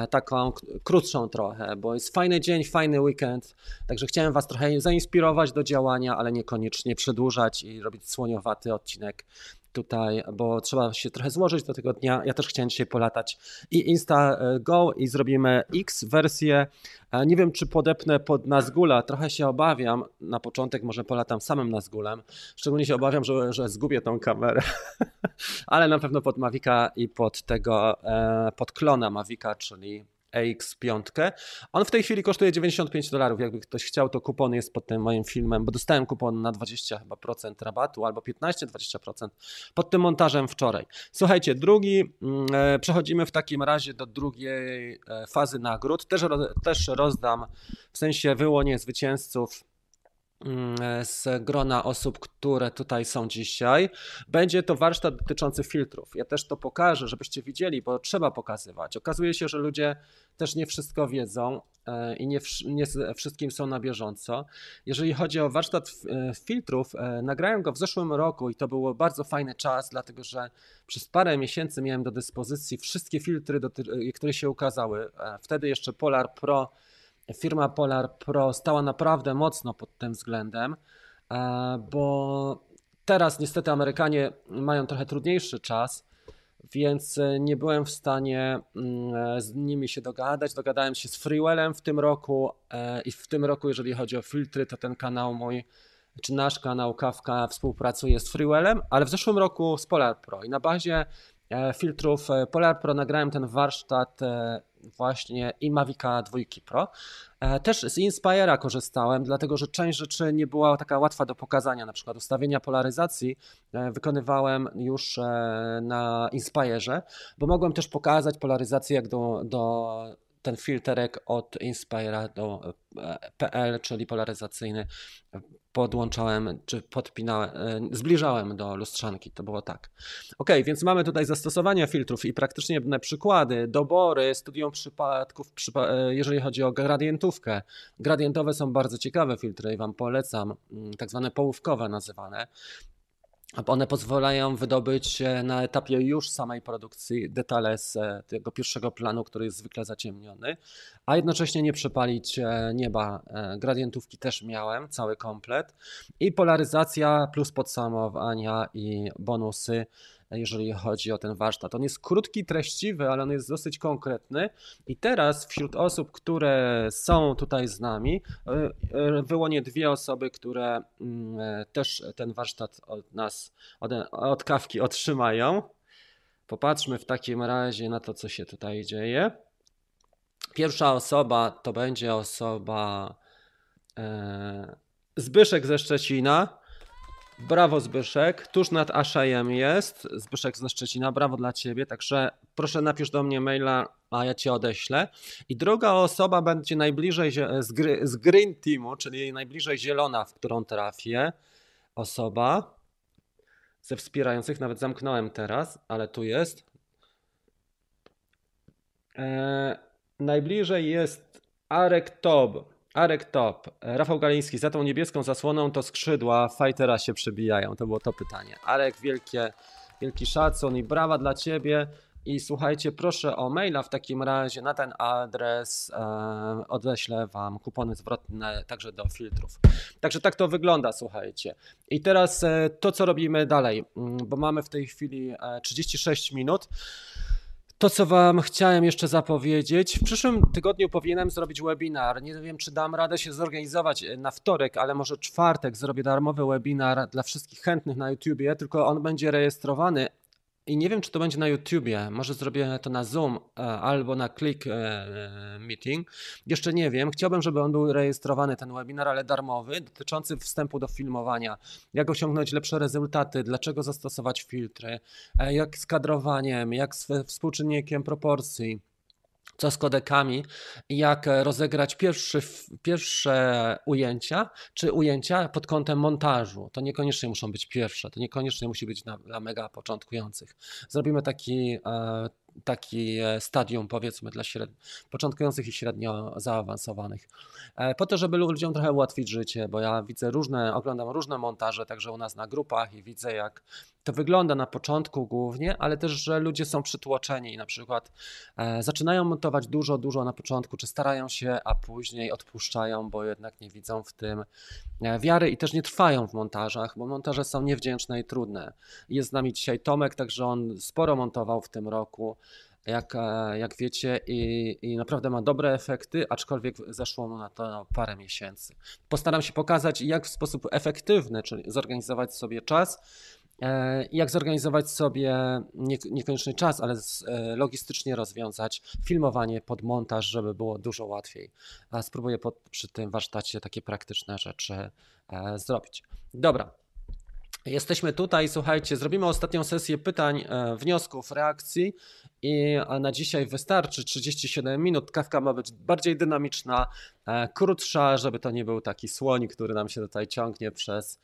taką krótszą trochę, bo jest fajny dzień, fajny weekend, także chciałem was trochę zainspirować do działania, ale niekoniecznie przedłużać i robić słoniowaty odcinek tutaj, bo trzeba się trochę złożyć do tego dnia. Ja też chciałem dzisiaj polatać i Insta360 GO i zrobimy X wersję. Nie wiem, czy podepnę pod Nazgula, trochę się obawiam. Na początek może polatam samym Nazgulem. Szczególnie się obawiam, że zgubię tą kamerę, ale na pewno pod Mavica i pod klona Mavica, czyli AX5. On w tej chwili kosztuje $95. Jakby ktoś chciał, to kupon jest pod tym moim filmem, bo dostałem kupon na 20% chyba procent rabatu, albo 15-20% pod tym montażem wczoraj. Słuchajcie, przechodzimy w takim razie do drugiej fazy nagród. Też rozdam, w sensie wyłonię zwycięzców z grona osób, które tutaj są dzisiaj. Będzie to warsztat dotyczący filtrów. Ja też to pokażę, żebyście widzieli, bo trzeba pokazywać. Okazuje się, że ludzie też nie wszystko wiedzą i nie wszystkim są na bieżąco. Jeżeli chodzi o warsztat filtrów, nagrałem go w zeszłym roku i to był bardzo fajny czas, dlatego że przez parę miesięcy miałem do dyspozycji wszystkie filtry, które się ukazały. Wtedy jeszcze Polar Pro, firma Polar Pro stała naprawdę mocno pod tym względem, bo teraz niestety Amerykanie mają trochę trudniejszy czas, więc nie byłem w stanie z nimi się dogadać. Dogadałem się z Freewellem w tym roku i w tym roku, jeżeli chodzi o filtry, to ten kanał mój, czy nasz kanał Kawka współpracuje z Freewellem, ale w zeszłym roku z Polar Pro i na bazie filtrów Polar Pro nagrałem ten warsztat właśnie i Mavica 2 Pro. Też z Inspire'a korzystałem, dlatego że część rzeczy nie była taka łatwa do pokazania, na przykład ustawienia polaryzacji wykonywałem już na Inspire'ze, bo mogłem też pokazać polaryzację jak do ten filterek od Inspire'a do PL, czyli polaryzacyjny, podłączałem, czy podpinałem, zbliżałem do lustrzanki, to było tak. Ok, więc mamy tutaj zastosowania filtrów i praktycznie przykłady, dobory, studium przypadków, jeżeli chodzi o gradientówkę. Gradientowe są bardzo ciekawe filtry i wam polecam, tak zwane połówkowe nazywane. One pozwalają wydobyć na etapie już samej produkcji detale z tego pierwszego planu, który jest zwykle zaciemniony, a jednocześnie nie przepalić nieba. Gradientówki też miałem, cały komplet i polaryzacja plus podsumowania i bonusy, jeżeli chodzi o ten warsztat. On jest krótki, treściwy, ale on jest dosyć konkretny i teraz wśród osób, które są tutaj z nami, wyłonię dwie osoby, które też ten warsztat od nas, od Kawki otrzymają. Popatrzmy w takim razie na to, co się tutaj dzieje. Pierwsza osoba to będzie osoba Zbyszek ze Szczecina. Brawo Zbyszek, tuż nad Aszejem jest, Zbyszek ze Szczecina, brawo dla Ciebie, także proszę napisz do mnie maila, a ja Cię odeślę. I druga osoba będzie najbliżej z Green Teamu, czyli najbliżej zielona, w którą trafię, osoba ze wspierających, nawet zamknąłem teraz, ale tu jest. Najbliżej jest Arek Top, Rafał Galiński, za tą niebieską zasłoną to skrzydła fightera się przebijają, to było to pytanie. Arek, wielki szacun i brawa dla Ciebie i słuchajcie, proszę o maila w takim razie na ten adres, odeślę Wam kupony zwrotne także do filtrów. Także tak to wygląda, słuchajcie. I teraz to, co robimy dalej, bo mamy w tej chwili 36 minut. To, co wam chciałem jeszcze zapowiedzieć, w przyszłym tygodniu powinienem zrobić webinar. Nie wiem, czy dam radę się zorganizować na wtorek, ale może czwartek zrobię darmowy webinar dla wszystkich chętnych na YouTubie, tylko on będzie rejestrowany i nie wiem, czy to będzie na YouTubie. Może zrobię to na Zoom albo na Click Meeting. Jeszcze nie wiem. Chciałbym, żeby on był rejestrowany, ten webinar, ale darmowy, dotyczący wstępu do filmowania. Jak osiągnąć lepsze rezultaty, dlaczego zastosować filtry, jak z kadrowaniem, jak z współczynnikiem proporcji, co z kodekami, jak rozegrać pierwsze ujęcia, czy ujęcia pod kątem montażu. To niekoniecznie muszą być pierwsze, to niekoniecznie musi być dla mega początkujących. Zrobimy taki takie stadium, powiedzmy, dla początkujących i średnio zaawansowanych. Po to, żeby ludziom trochę ułatwić życie, bo ja widzę oglądam różne montaże, także u nas na grupach i widzę, jak to wygląda na początku głównie, ale też, że ludzie są przytłoczeni i na przykład zaczynają montować dużo na początku, czy starają się, a później odpuszczają, bo jednak nie widzą w tym wiary i też nie trwają w montażach, bo montaże są niewdzięczne i trudne. Jest z nami dzisiaj Tomek, także on sporo montował w tym roku, jak wiecie, i naprawdę ma dobre efekty, aczkolwiek zeszło mu na to parę miesięcy. Postaram się pokazać, jak w sposób efektywny, czyli zorganizować sobie czas, jak zorganizować sobie niekoniecznie czas, ale logistycznie rozwiązać filmowanie pod montaż, żeby było dużo łatwiej. A spróbuję przy tym warsztacie takie praktyczne rzeczy zrobić. Dobra, jesteśmy tutaj, słuchajcie, zrobimy ostatnią sesję pytań, wniosków, reakcji i na dzisiaj wystarczy 37 minut. Kawka ma być bardziej dynamiczna, krótsza, żeby to nie był taki słonik, który nam się tutaj ciągnie przez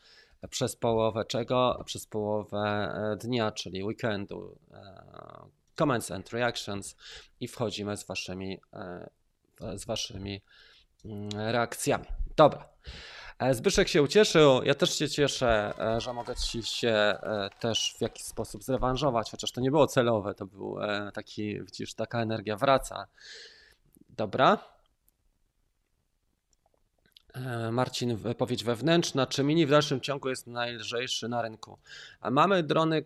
połowę czego? Przez połowę dnia, czyli weekendu. Comments and reactions i wchodzimy z waszymi reakcjami. Dobra. Zbyszek się ucieszył, ja też się cieszę, że mogę ci się też w jakiś sposób zrewanżować, chociaż to nie było celowe, to był taki, widzisz, taka energia wraca. Dobra. Marcin, wypowiedź wewnętrzna. Czy Mini w dalszym ciągu jest najlżejszy na rynku? A mamy drony,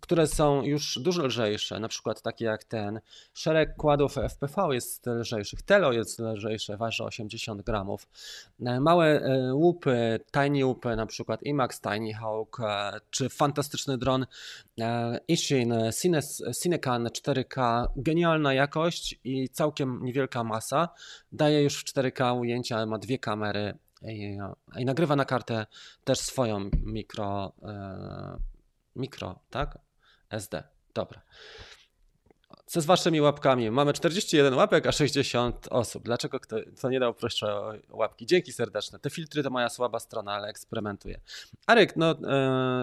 które są już dużo lżejsze, na przykład takie jak ten. Szereg kładów FPV jest lżejszych, Telo jest lżejsze, waży 80 gramów. Małe łupy, Tiny Łupy, na przykład IMAX, Tiny Hawk, czy fantastyczny dron Eachine Cinecan 4K. Genialna jakość i całkiem niewielka masa. Daje już w 4K ujęcia, ale ma dwie kamery i nagrywa na kartę też swoją mikro, tak? SD. Dobra. Co z waszymi łapkami? Mamy 41 łapek, a 60 osób. Dlaczego kto nie dał proszę o łapki? Dzięki serdeczne. Te filtry to moja słaba strona, ale eksperymentuję. Arek, no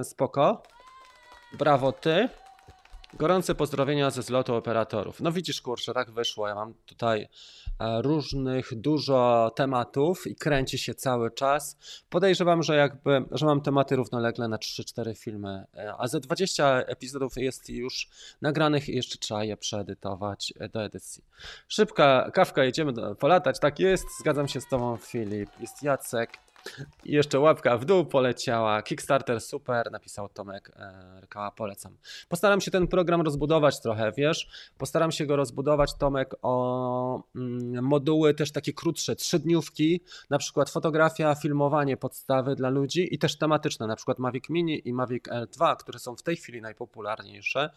spoko. Brawo ty. Gorące pozdrowienia ze zlotu operatorów. No widzisz, kurczę, tak wyszło. Ja mam tutaj dużo tematów i kręci się cały czas. Podejrzewam, że mam tematy równolegle na 3-4 filmy, a ze 20 epizodów jest już nagranych i jeszcze trzeba je przeedytować do edycji. Szybka kawka, jedziemy polatać. Tak jest, zgadzam się z tobą, Filip. Jest Jacek. I jeszcze łapka w dół poleciała. Kickstarter super, napisał Tomek Rykała, polecam. Postaram się ten program rozbudować trochę, wiesz? Postaram się go rozbudować, Tomek, o moduły też takie krótsze, 3-dniówki, na przykład fotografia, filmowanie, podstawy dla ludzi i też tematyczne, na przykład Mavic Mini i Mavic R2, które są w tej chwili najpopularniejsze.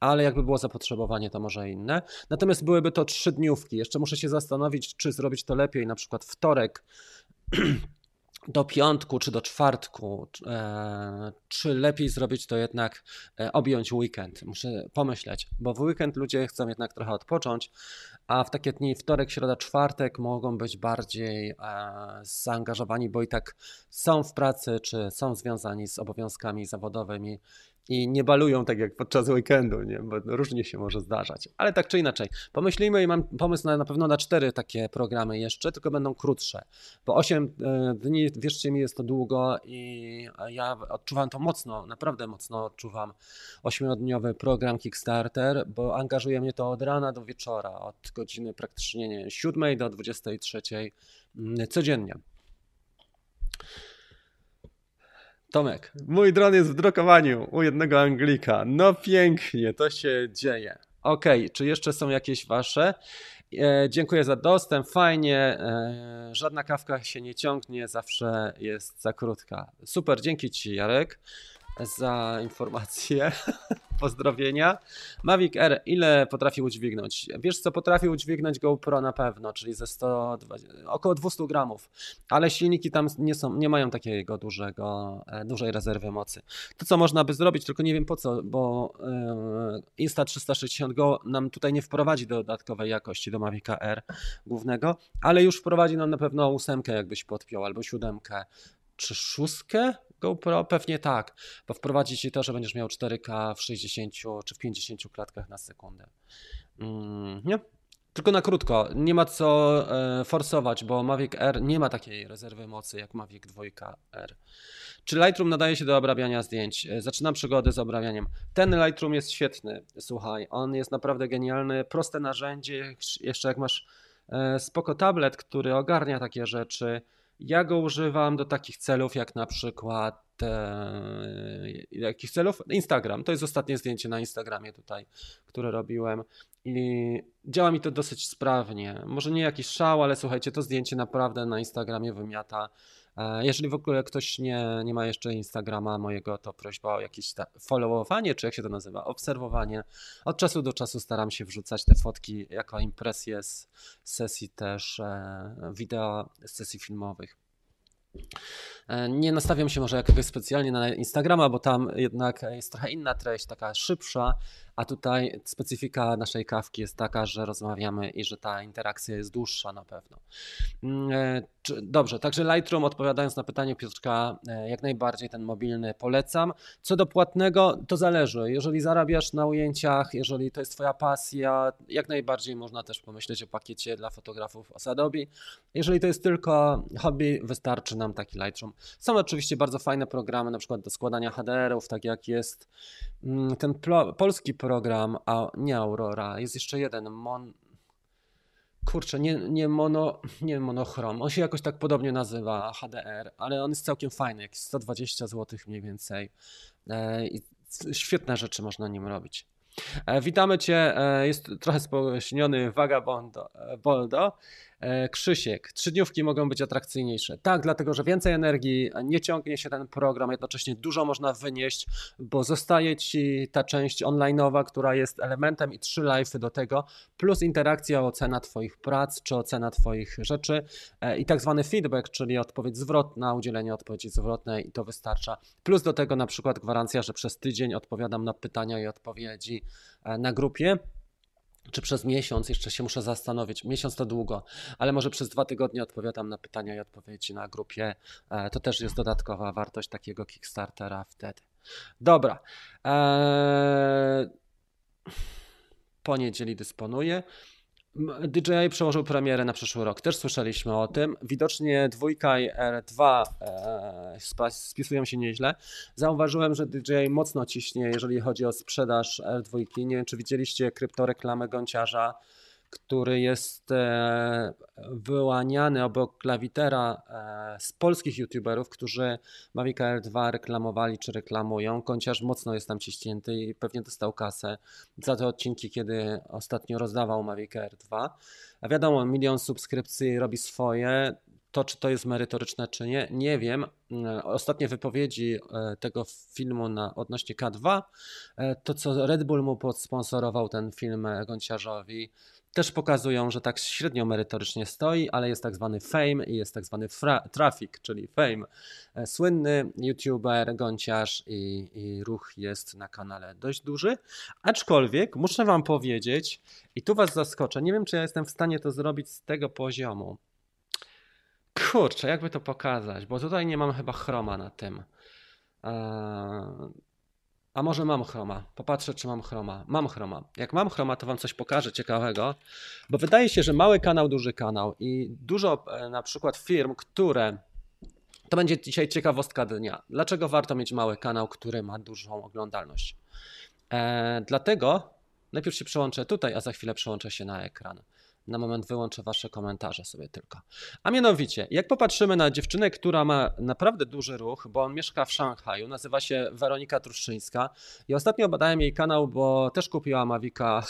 Ale jakby było zapotrzebowanie, to może inne. Natomiast byłyby to 3-dniówki. Jeszcze muszę się zastanowić, czy zrobić to lepiej, na przykład wtorek do piątku czy do czwartku, czy lepiej zrobić to jednak, objąć weekend. Muszę pomyśleć, bo w weekend ludzie chcą jednak trochę odpocząć, a w takie dni wtorek, środa, czwartek mogą być bardziej zaangażowani, bo i tak są w pracy, czy są związani z obowiązkami zawodowymi i nie balują tak jak podczas weekendu, nie? Bo różnie się może zdarzać, ale tak czy inaczej. Pomyślimy i mam pomysł na pewno na 4 takie programy jeszcze, tylko będą krótsze, bo 8 dni, wierzcie mi, jest to długo i ja odczuwam to mocno, naprawdę mocno odczuwam 8-dniowy program Kickstarter, bo angażuje mnie to od rana do wieczora, od godziny praktycznie 7 do 23 codziennie. Tomek, mój dron jest w drukowaniu u jednego Anglika. No pięknie, to się dzieje. Okej, czy jeszcze są jakieś wasze? Dziękuję za dostęp, fajnie, żadna kawka się nie ciągnie, zawsze jest za krótka. Super, dzięki ci Jarek za informację, pozdrowienia. Mavic R, ile potrafi udźwignąć? Wiesz co, potrafi udźwignąć GoPro na pewno, czyli ze 120, około 200 gramów, ale silniki tam nie mają takiego dużej rezerwy mocy. To co można by zrobić, tylko nie wiem po co, bo Insta360 GO nam tutaj nie wprowadzi dodatkowej jakości do Mavica R głównego, ale już wprowadzi nam na pewno 8, jakbyś podpiął, albo 7, czy 6, GoPro pewnie tak, bo wprowadzi ci to, że będziesz miał 4K w 60 czy w 50 klatkach na sekundę. Nie? Tylko na krótko, nie ma co forsować, bo Mavic R nie ma takiej rezerwy mocy jak Mavic 2R. Czy Lightroom nadaje się do obrabiania zdjęć? Zaczynam przygodę z obrabianiem. Ten Lightroom jest świetny, słuchaj, on jest naprawdę genialny, proste narzędzie, jeszcze jak masz spoko tablet, który ogarnia takie rzeczy. Ja go używam do takich celów jak na przykład jakich celów? Instagram. To jest ostatnie zdjęcie na Instagramie tutaj, które robiłem i działa mi to dosyć sprawnie. Może nie jakiś szał, ale słuchajcie, to zdjęcie naprawdę na Instagramie wymiata. Jeżeli w ogóle ktoś nie ma jeszcze Instagrama mojego, to prośba o jakieś followowanie, czy jak się to nazywa, obserwowanie. Od czasu do czasu staram się wrzucać te fotki jako impresje z sesji też, wideo z sesji filmowych. Nie nastawiam się może jakiegoś specjalnie na Instagrama, bo tam jednak jest trochę inna treść, taka szybsza, a tutaj specyfika naszej kawki jest taka, że rozmawiamy i że ta interakcja jest dłuższa na pewno. Dobrze, także Lightroom, odpowiadając na pytanie Piotrka, jak najbardziej ten mobilny polecam. Co do płatnego, to zależy. Jeżeli zarabiasz na ujęciach, jeżeli to jest twoja pasja, jak najbardziej można też pomyśleć o pakiecie dla fotografów osadowi. Jeżeli to jest tylko hobby, wystarczy nam taki Lightroom. Są oczywiście bardzo fajne programy, na przykład do składania HDR-ów, tak jak jest ten polski program, a nie Aurora, jest jeszcze jeden, monochrom, on się jakoś tak podobnie nazywa, HDR, ale on jest całkiem fajny, jakieś 120 zł mniej więcej i świetne rzeczy można nim robić. Witamy Cię, jest trochę spośniony Wagabondo. Krzysiek, 3 dniówki mogą być atrakcyjniejsze. Tak, dlatego że więcej energii, nie ciągnie się ten program, jednocześnie dużo można wynieść, bo zostaje Ci ta część online'owa, która jest elementem i 3 live'y do tego, plus interakcja, ocena Twoich prac czy ocena Twoich rzeczy i tak zwany feedback, czyli odpowiedź zwrotna, udzielenie odpowiedzi zwrotnej i to wystarcza. Plus do tego na przykład gwarancja, że przez tydzień odpowiadam na pytania i odpowiedzi na grupie. Czy przez miesiąc, jeszcze się muszę zastanowić, miesiąc to długo, ale może przez 2 tygodnie odpowiadam na pytania i odpowiedzi na grupie, to też jest dodatkowa wartość takiego Kickstartera wtedy. Dobra, po niedzieli dysponuję. DJI przełożył premierę na przyszły rok, też słyszeliśmy o tym. Widocznie 2 i R2 spisują się nieźle. Zauważyłem, że DJI mocno ciśnie, jeżeli chodzi o sprzedaż R2. Nie wiem, czy widzieliście kryptoreklamę Gonciarza, który jest wyłaniany obok klawitera z polskich youtuberów, którzy Mavic R2 reklamowali czy reklamują. Gonciarz mocno jest tam ciśnięty i pewnie dostał kasę za te odcinki, kiedy ostatnio rozdawał Mavic R2. A wiadomo, 1 milion subskrypcji robi swoje. To, czy to jest merytoryczne, czy nie, nie wiem. Ostatnie wypowiedzi tego filmu odnośnie K2, to co Red Bull mu podsponsorował ten film Gonciarzowi, też pokazują, że tak średnio merytorycznie stoi, ale jest tak zwany fame i jest tak zwany traffic, czyli fame. Słynny youtuber, Gonciarz i ruch jest na kanale dość duży, aczkolwiek muszę wam powiedzieć i tu was zaskoczę, nie wiem czy ja jestem w stanie to zrobić z tego poziomu. Kurczę, jakby to pokazać, bo tutaj nie mam chyba chroma na tym. A może mam chroma? Popatrzę, czy mam chroma. Mam chroma. Jak mam chroma, to wam coś pokażę ciekawego, bo wydaje się, że mały kanał, duży kanał i dużo na przykład firm, które... To będzie dzisiaj ciekawostka dnia. Dlaczego warto mieć mały kanał, który ma dużą oglądalność? Dlatego najpierw się przełączę tutaj, a za chwilę przełączę się na ekran. Na moment wyłączę wasze komentarze sobie tylko. A mianowicie, jak popatrzymy na dziewczynę, która ma naprawdę duży ruch, bo on mieszka w Szanghaju, nazywa się Weronika Truszczyńska i ostatnio badałem jej kanał, bo też kupiła Mavica.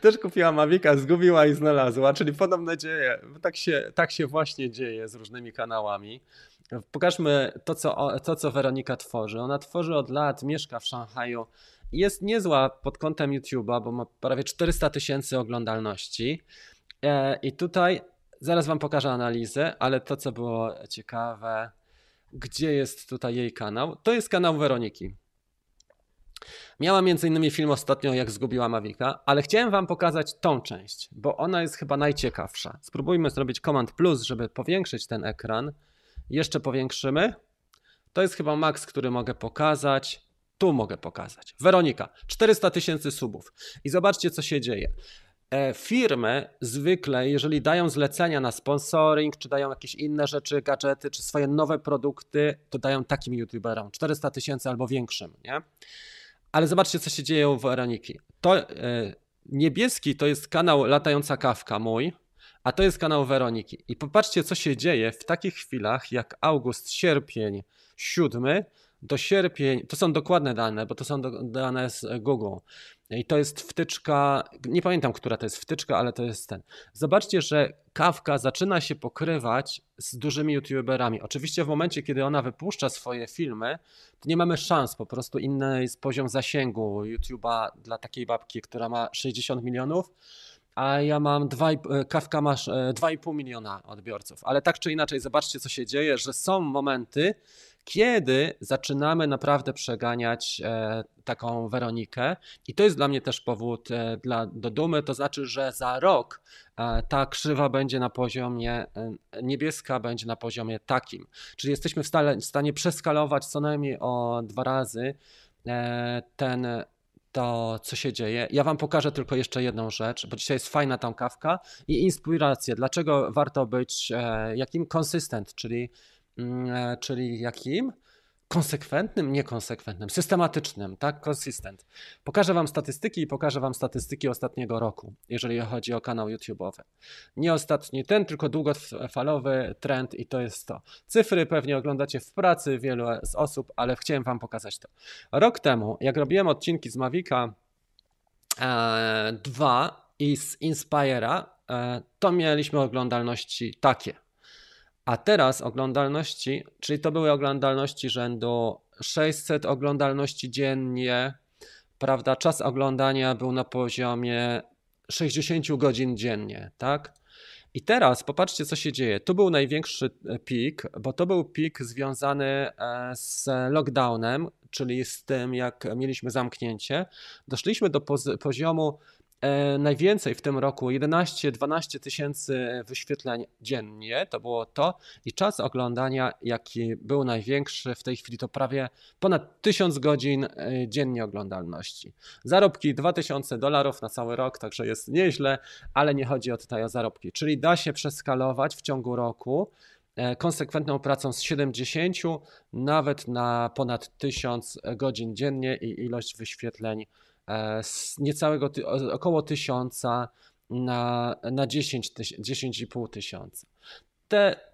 Też kupiła Mavica, zgubiła i znalazła, czyli podobne dzieje. Tak się właśnie dzieje z różnymi kanałami. Pokażmy to, co Weronika tworzy. Ona tworzy od lat, mieszka w Szanghaju. Jest niezła pod kątem YouTube'a, bo ma prawie 400 000 oglądalności i tutaj zaraz wam pokażę analizę, ale to co było ciekawe, gdzie jest tutaj jej kanał, to jest kanał Weroniki. Miała m.in. film ostatnio jak zgubiła Mavica, ale chciałem wam pokazać tą część, bo ona jest chyba najciekawsza. Spróbujmy zrobić Command+, żeby powiększyć ten ekran Jeszcze powiększymy. To jest chyba max, który mogę pokazać. Tu mogę pokazać. Weronika, 400 tysięcy subów. I zobaczcie, co się dzieje. Firmy zwykle, jeżeli dają zlecenia na sponsoring, czy dają jakieś inne rzeczy, gadżety, czy swoje nowe produkty, to dają takim youtuberom 400 tysięcy albo większym, nie? Ale zobaczcie, co się dzieje u Weroniki. To niebieski to jest kanał Latająca Kawka mój, a to jest kanał Weroniki. I popatrzcie, co się dzieje w takich chwilach jak august, sierpień, 7 do sierpień. To są dokładne dane, bo to są dane z Google. I to jest wtyczka, nie pamiętam, która to jest wtyczka, ale to jest ten. Zobaczcie, że Kawka zaczyna się pokrywać z dużymi youtuberami. Oczywiście w momencie, kiedy ona wypuszcza swoje filmy, to nie mamy szans, po prostu inny jest poziom zasięgu YouTube'a dla takiej babki, która ma 60 milionów, a ja mam Kawka ma 2,5 miliona odbiorców. Ale tak czy inaczej, zobaczcie, co się dzieje, że są momenty, kiedy zaczynamy naprawdę przeganiać taką Weronikę i to jest dla mnie też powód do dumy, to znaczy, że za rok ta krzywa będzie na poziomie, niebieska będzie na poziomie takim, czyli jesteśmy w stanie przeskalować co najmniej o 2 razy to, co się dzieje. Ja wam pokażę tylko jeszcze jedną rzecz, bo dzisiaj jest fajna tam kawka i inspiracje, dlaczego warto być jakim consistent, czyli jakim? Konsekwentnym, niekonsekwentnym, systematycznym, tak? Consistent. Pokażę wam statystyki i pokażę wam statystyki ostatniego roku, jeżeli chodzi o kanał YouTube'owy. Nie ostatni ten, tylko długofalowy trend i to jest to. Cyfry pewnie oglądacie w pracy wielu z osób, ale chciałem wam pokazać to. Rok temu, jak robiłem odcinki z Mavica 2 i z Inspire'a, to mieliśmy oglądalności takie. A teraz oglądalności, czyli to były oglądalności rzędu 600 oglądalności dziennie, prawda? Czas oglądania był na poziomie 60 godzin dziennie, tak? I teraz popatrzcie, co się dzieje. Tu był największy pik, bo to był pik związany z lockdownem, czyli z tym, jak mieliśmy zamknięcie. Doszliśmy do poziomu najwięcej w tym roku, 11-12 tysięcy wyświetleń dziennie, to było to i czas oglądania, jaki był największy w tej chwili, to prawie ponad 1000 godzin dziennie oglądalności. Zarobki $2000 na cały rok, także jest nieźle, ale nie chodzi tutaj o zarobki, czyli da się przeskalować w ciągu roku konsekwentną pracą z 70 nawet na ponad 1000 godzin dziennie i ilość wyświetleń z niecałego, około 1000 na 10,5 tysiąca.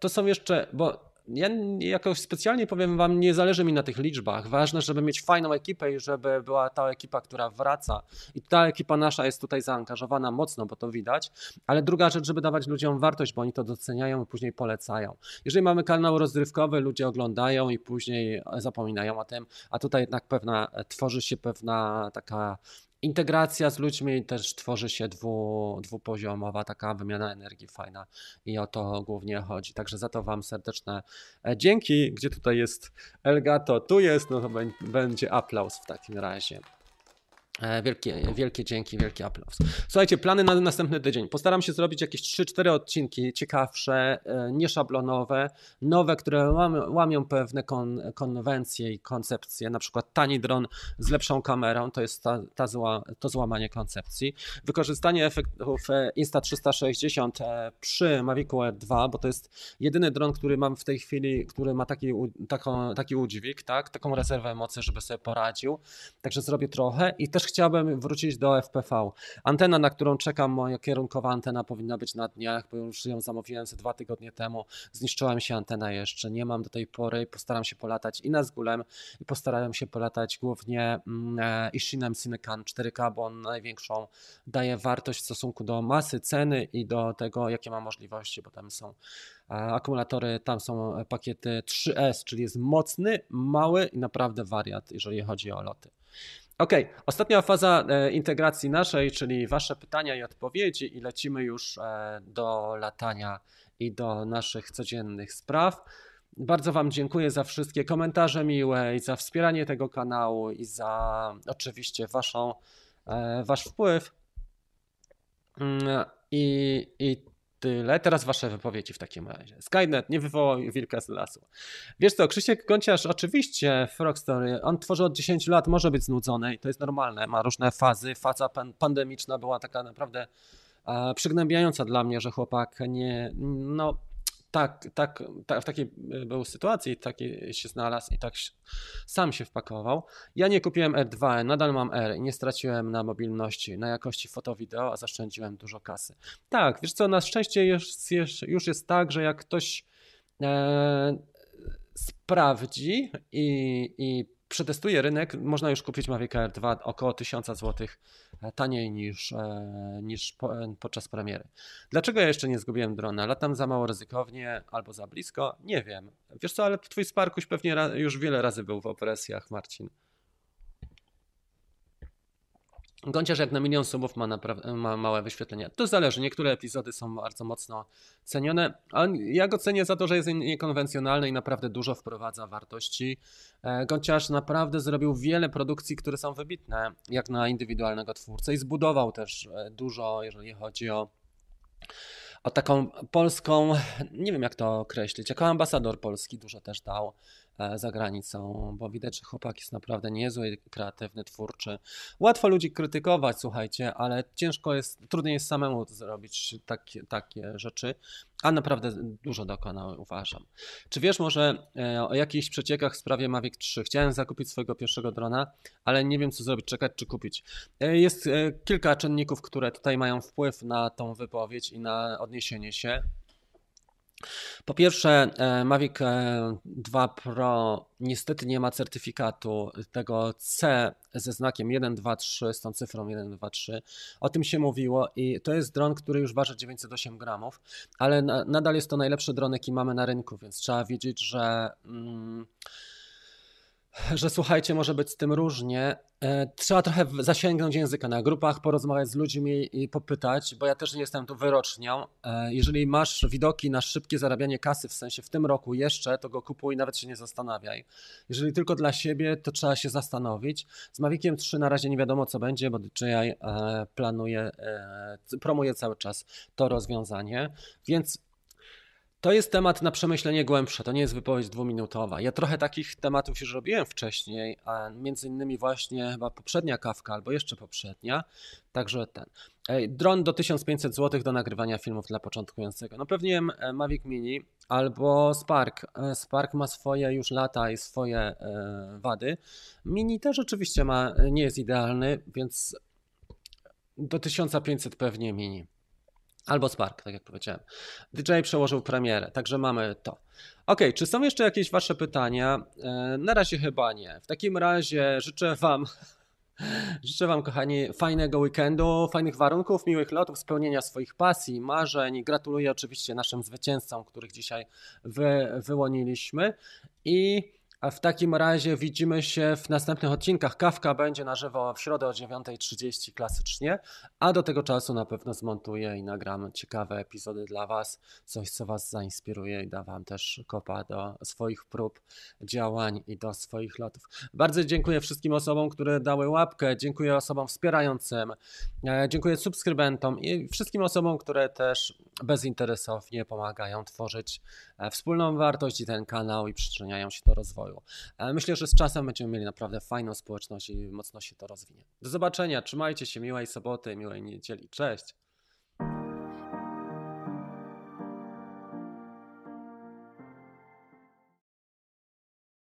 To są jeszcze, bo ja jakoś specjalnie powiem wam, nie zależy mi na tych liczbach. Ważne, żeby mieć fajną ekipę i żeby była ta ekipa, która wraca. I ta ekipa nasza jest tutaj zaangażowana mocno, bo to widać. Ale druga rzecz, żeby dawać ludziom wartość, bo oni to doceniają i później polecają. Jeżeli mamy kanał rozrywkowy, ludzie oglądają i później zapominają o tym, a tutaj jednak tworzy się pewna taka integracja z ludźmi, też tworzy się dwupoziomowa taka wymiana energii fajna i o to głównie chodzi. Także za to wam serdeczne dzięki. Gdzie tutaj jest Elgato? Tu jest, no to będzie aplauz w takim razie. Wielkie dzięki, wielki aplauz. Słuchajcie, plany na następny tydzień. Postaram się zrobić jakieś 3-4 odcinki ciekawsze, nieszablonowe, nowe, które łamią pewne konwencje i koncepcje, na przykład tani dron z lepszą kamerą, to jest to złamanie koncepcji. Wykorzystanie efektów Insta360 przy Mavicu R2, bo to jest jedyny dron, który mam w tej chwili, który ma taki udźwig, tak? Taką rezerwę mocy, żeby sobie poradził. Także zrobię trochę i też chciałbym wrócić do FPV. Antena, na którą czekam, moja kierunkowa antena powinna być na dniach, bo już ją zamówiłem ze 2 tygodnie temu. Zniszczyła mi się antena jeszcze, nie mam do tej pory. Postaram się polatać i Nazgulem, i postarałem się polatać głównie Eachine Cinecan 4K, bo on największą daje wartość w stosunku do masy, ceny i do tego, jakie ma możliwości, bo tam są akumulatory, tam są pakiety 3S, czyli jest mocny, mały i naprawdę wariat, jeżeli chodzi o loty. Okej, ostatnia faza integracji naszej, czyli wasze pytania i odpowiedzi i lecimy już do latania i do naszych codziennych spraw. Bardzo wam dziękuję za wszystkie komentarze miłe i za wspieranie tego kanału i za oczywiście wasz wpływ i tyle. Teraz wasze wypowiedzi w takim razie. Skynet nie wywołał wilka z lasu. Wiesz co, Krzysiek, Gonciarz, oczywiście Frogstory, on tworzy od 10 lat, może być znudzony i to jest normalne, ma różne fazy. Faza pandemiczna była taka naprawdę przygnębiająca dla mnie, że chłopak nie... no. Tak, w takiej był sytuacji, taki się znalazł i tak sam się wpakował. Ja nie kupiłem R2, nadal mam R i nie straciłem na mobilności, na jakości foto-wideo, a zaszczędziłem dużo kasy. Tak, wiesz co, na szczęście już jest tak, że jak ktoś sprawdzi i przetestuje rynek, można już kupić Mavic R2 około 1000 zł taniej niż podczas premiery. Dlaczego ja jeszcze nie zgubiłem drona? Latam za mało ryzykownie albo za blisko? Nie wiem. Wiesz co, ale twój Sparkuś pewnie już wiele razy był w opresjach, Marcin. Gonciarz jak na 1 000 000 subów ma małe wyświetlenia. To zależy, niektóre epizody są bardzo mocno cenione, ale ja go cenię za to, że jest niekonwencjonalny i naprawdę dużo wprowadza wartości. Gonciarz naprawdę zrobił wiele produkcji, które są wybitne, jak na indywidualnego twórcę i zbudował też dużo, jeżeli chodzi o taką polską, nie wiem jak to określić, jako ambasador Polski dużo też dał za granicą, bo widać, że chłopak jest naprawdę niezły, kreatywny, twórczy. Łatwo ludzi krytykować, słuchajcie, ale ciężko jest, trudniej jest samemu zrobić takie rzeczy, a naprawdę dużo dokonał, uważam. Czy wiesz może o jakichś przeciekach w sprawie Mavic 3? Chciałem zakupić swojego pierwszego drona, ale nie wiem co zrobić, czekać czy kupić. Jest kilka czynników, które tutaj mają wpływ na tą wypowiedź i na odniesienie się. Po pierwsze, Mavic 2 Pro niestety nie ma certyfikatu tego C ze znakiem 123, z tą cyfrą 123. O tym się mówiło i to jest dron, który już waży 908 gramów, ale nadal jest to najlepszy dron, jaki mamy na rynku, więc trzeba wiedzieć, że słuchajcie, może być z tym różnie. Trzeba trochę zasięgnąć języka na grupach, porozmawiać z ludźmi i popytać, bo ja też nie jestem tu wyrocznią. Jeżeli masz widoki na szybkie zarabianie kasy, w sensie w tym roku jeszcze, to go kupuj, nawet się nie zastanawiaj. Jeżeli tylko dla siebie, to trzeba się zastanowić. Z Maviciem 3 na razie nie wiadomo co będzie, bo DJI promuje cały czas to rozwiązanie, więc to jest temat na przemyślenie głębsze, to nie jest wypowiedź 2-minutowa. Ja trochę takich tematów już robiłem wcześniej, a między innymi właśnie chyba poprzednia kawka albo jeszcze poprzednia, także ten. Dron do 1500 zł do nagrywania filmów dla początkującego. No pewnie Mavic Mini albo Spark. Spark ma swoje już lata i swoje wady. Mini też oczywiście nie jest idealny, więc do 1500 pewnie Mini. Albo Spark, tak jak powiedziałem. DJI przełożył premierę, także mamy to. Ok, czy są jeszcze jakieś wasze pytania? Na razie chyba nie. W takim razie życzę wam, kochani, fajnego weekendu, fajnych warunków, miłych lotów, spełnienia swoich pasji, marzeń. Gratuluję oczywiście naszym zwycięzcom, których dzisiaj wyłoniliśmy. I w takim razie widzimy się w następnych odcinkach. Kawka będzie na żywo w środę o 9:30 klasycznie, a do tego czasu na pewno zmontuję i nagram ciekawe epizody dla was, coś co was zainspiruje i da wam też kopa do swoich prób, działań i do swoich lotów. Bardzo dziękuję wszystkim osobom, które dały łapkę, dziękuję osobom wspierającym, dziękuję subskrybentom i wszystkim osobom, które też bezinteresownie pomagają tworzyć wspólną wartość i ten kanał i przyczyniają się do rozwoju. Myślę, że z czasem będziemy mieli naprawdę fajną społeczność i mocno się to rozwinie. Do zobaczenia, trzymajcie się, miłej soboty, miłej niedzieli, cześć!